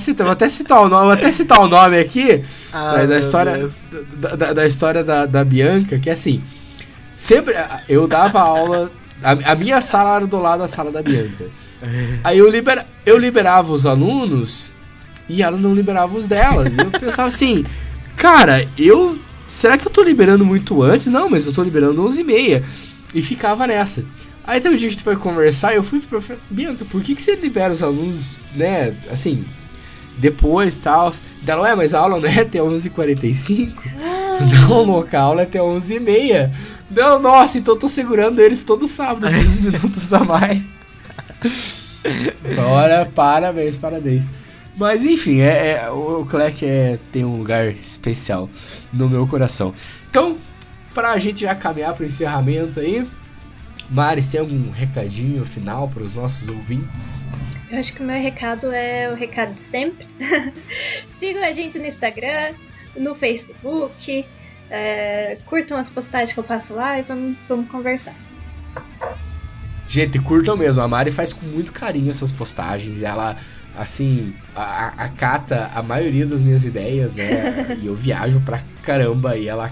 citar o nome aqui. Ai, da história da Bianca, que é assim... Sempre eu dava aula... A minha sala era do lado da sala da Bianca. Aí eu liberava os alunos e ela não liberava os delas. E eu pensava assim... Cara, eu... Será que eu tô liberando muito antes? Não, mas eu tô liberando 11h30. E ficava nessa. Aí tem um dia que a gente foi conversar e eu fui pro professor... Bianca, por que você libera os alunos, né, assim, depois e tal? Ela, ué, mas a aula não é até 11h45? Não, louca, a aula é até 11h30. Não, nossa, então eu tô segurando eles todo sábado, 15 minutos a mais. Bora, parabéns. Mas enfim, o CLEC tem um lugar especial no meu coração. Então, pra gente já caminhar pro encerramento aí... Maris, tem algum recadinho final para os nossos ouvintes? Eu acho que o meu recado é o recado de sempre. Sigam a gente no Instagram, no Facebook, curtam as postagens que eu faço lá e vamos conversar. Gente, curtam mesmo. A Mari faz com muito carinho essas postagens. Ela, assim, acata a maioria das minhas ideias, né? E eu viajo pra caramba e ela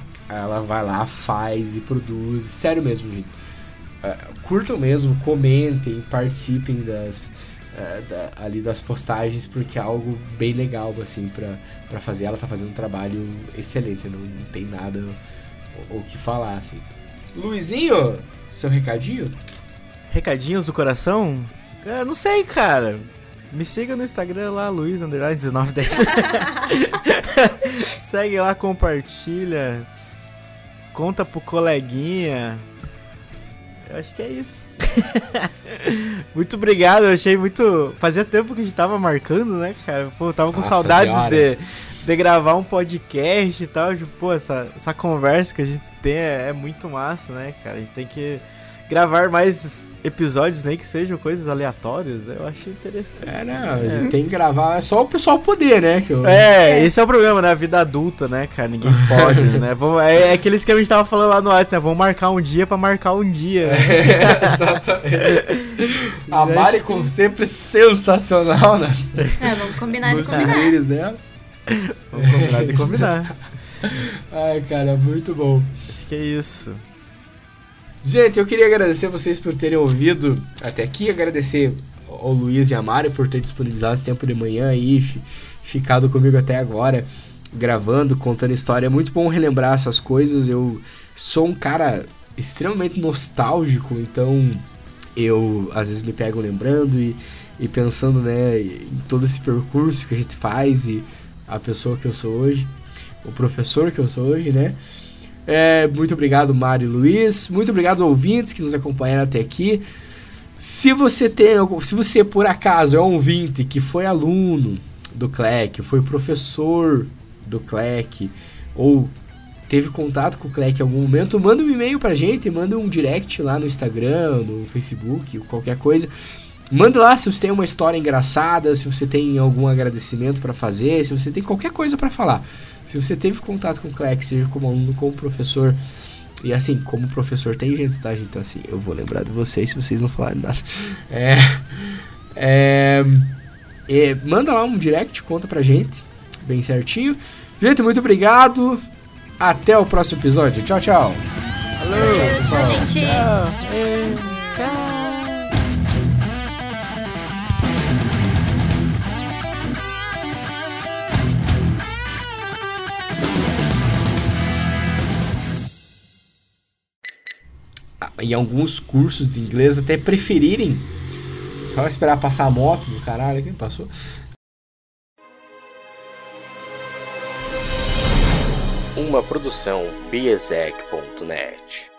vai lá, faz e produz. Sério mesmo, gente. Curtam mesmo, comentem, participem das postagens, porque é algo bem legal assim pra fazer. Ela tá fazendo um trabalho excelente, não tem nada o que falar assim. Luizinho, seu recadinho? Recadinhos do coração? Eu não sei, cara. Me siga no Instagram lá, Luiz_1910. Segue lá, compartilha, conta pro coleguinha. Eu acho que é isso. Muito obrigado, eu achei muito... Fazia tempo que a gente tava marcando, né, cara? Pô, eu tava com saudades de gravar um podcast e tal. Tipo, pô, essa conversa que a gente tem é muito massa, né, cara? A gente tem que gravar mais episódios, nem que sejam coisas aleatórias, né? Eu acho interessante. A gente tem que gravar, é só o pessoal poder, né? Esse é o problema, né? A vida adulta, né, cara? Ninguém pode, né? É aquele esquema que a gente tava falando lá no WhatsApp, né? Vamos marcar um dia pra marcar um dia, né? Exatamente. A Mari, como sempre, sensacional, né? Vamos combinar de combinar. Ai, cara, muito bom. Acho que é isso. Gente, eu queria agradecer a vocês por terem ouvido até aqui, agradecer ao Luiz e a Mari por terem disponibilizado esse tempo de manhã e ficado comigo até agora, gravando, contando história. É muito bom relembrar essas coisas. Eu sou um cara extremamente nostálgico, então eu às vezes me pego lembrando e pensando, né, em todo esse percurso que a gente faz e a pessoa que eu sou hoje, o professor que eu sou hoje, né? Muito obrigado, Mário e Luiz. Muito obrigado, ouvintes, que nos acompanharam até aqui. Se você, por acaso, é um ouvinte que foi aluno do CLEC, foi professor do CLEC, ou teve contato com o CLEC em algum momento, manda um e-mail pra gente, manda um direct lá no Instagram, no Facebook, qualquer coisa. Manda lá se você tem uma história engraçada, se você tem algum agradecimento pra fazer, se você tem qualquer coisa pra falar. Se você teve contato com o CLEC, seja como aluno, como professor, e assim, como professor tem gente, tá, gente? Então assim, eu vou lembrar de vocês se vocês não falarem nada. Manda lá um direct, conta pra gente, bem certinho. Gente, muito obrigado, até o próximo episódio. Tchau, tchau. Alô, tchau, pessoal. Tchau, gente. Tchau. Em alguns cursos de inglês até preferirem só esperar passar a moto do caralho. Quem passou? Uma produção biesec.net.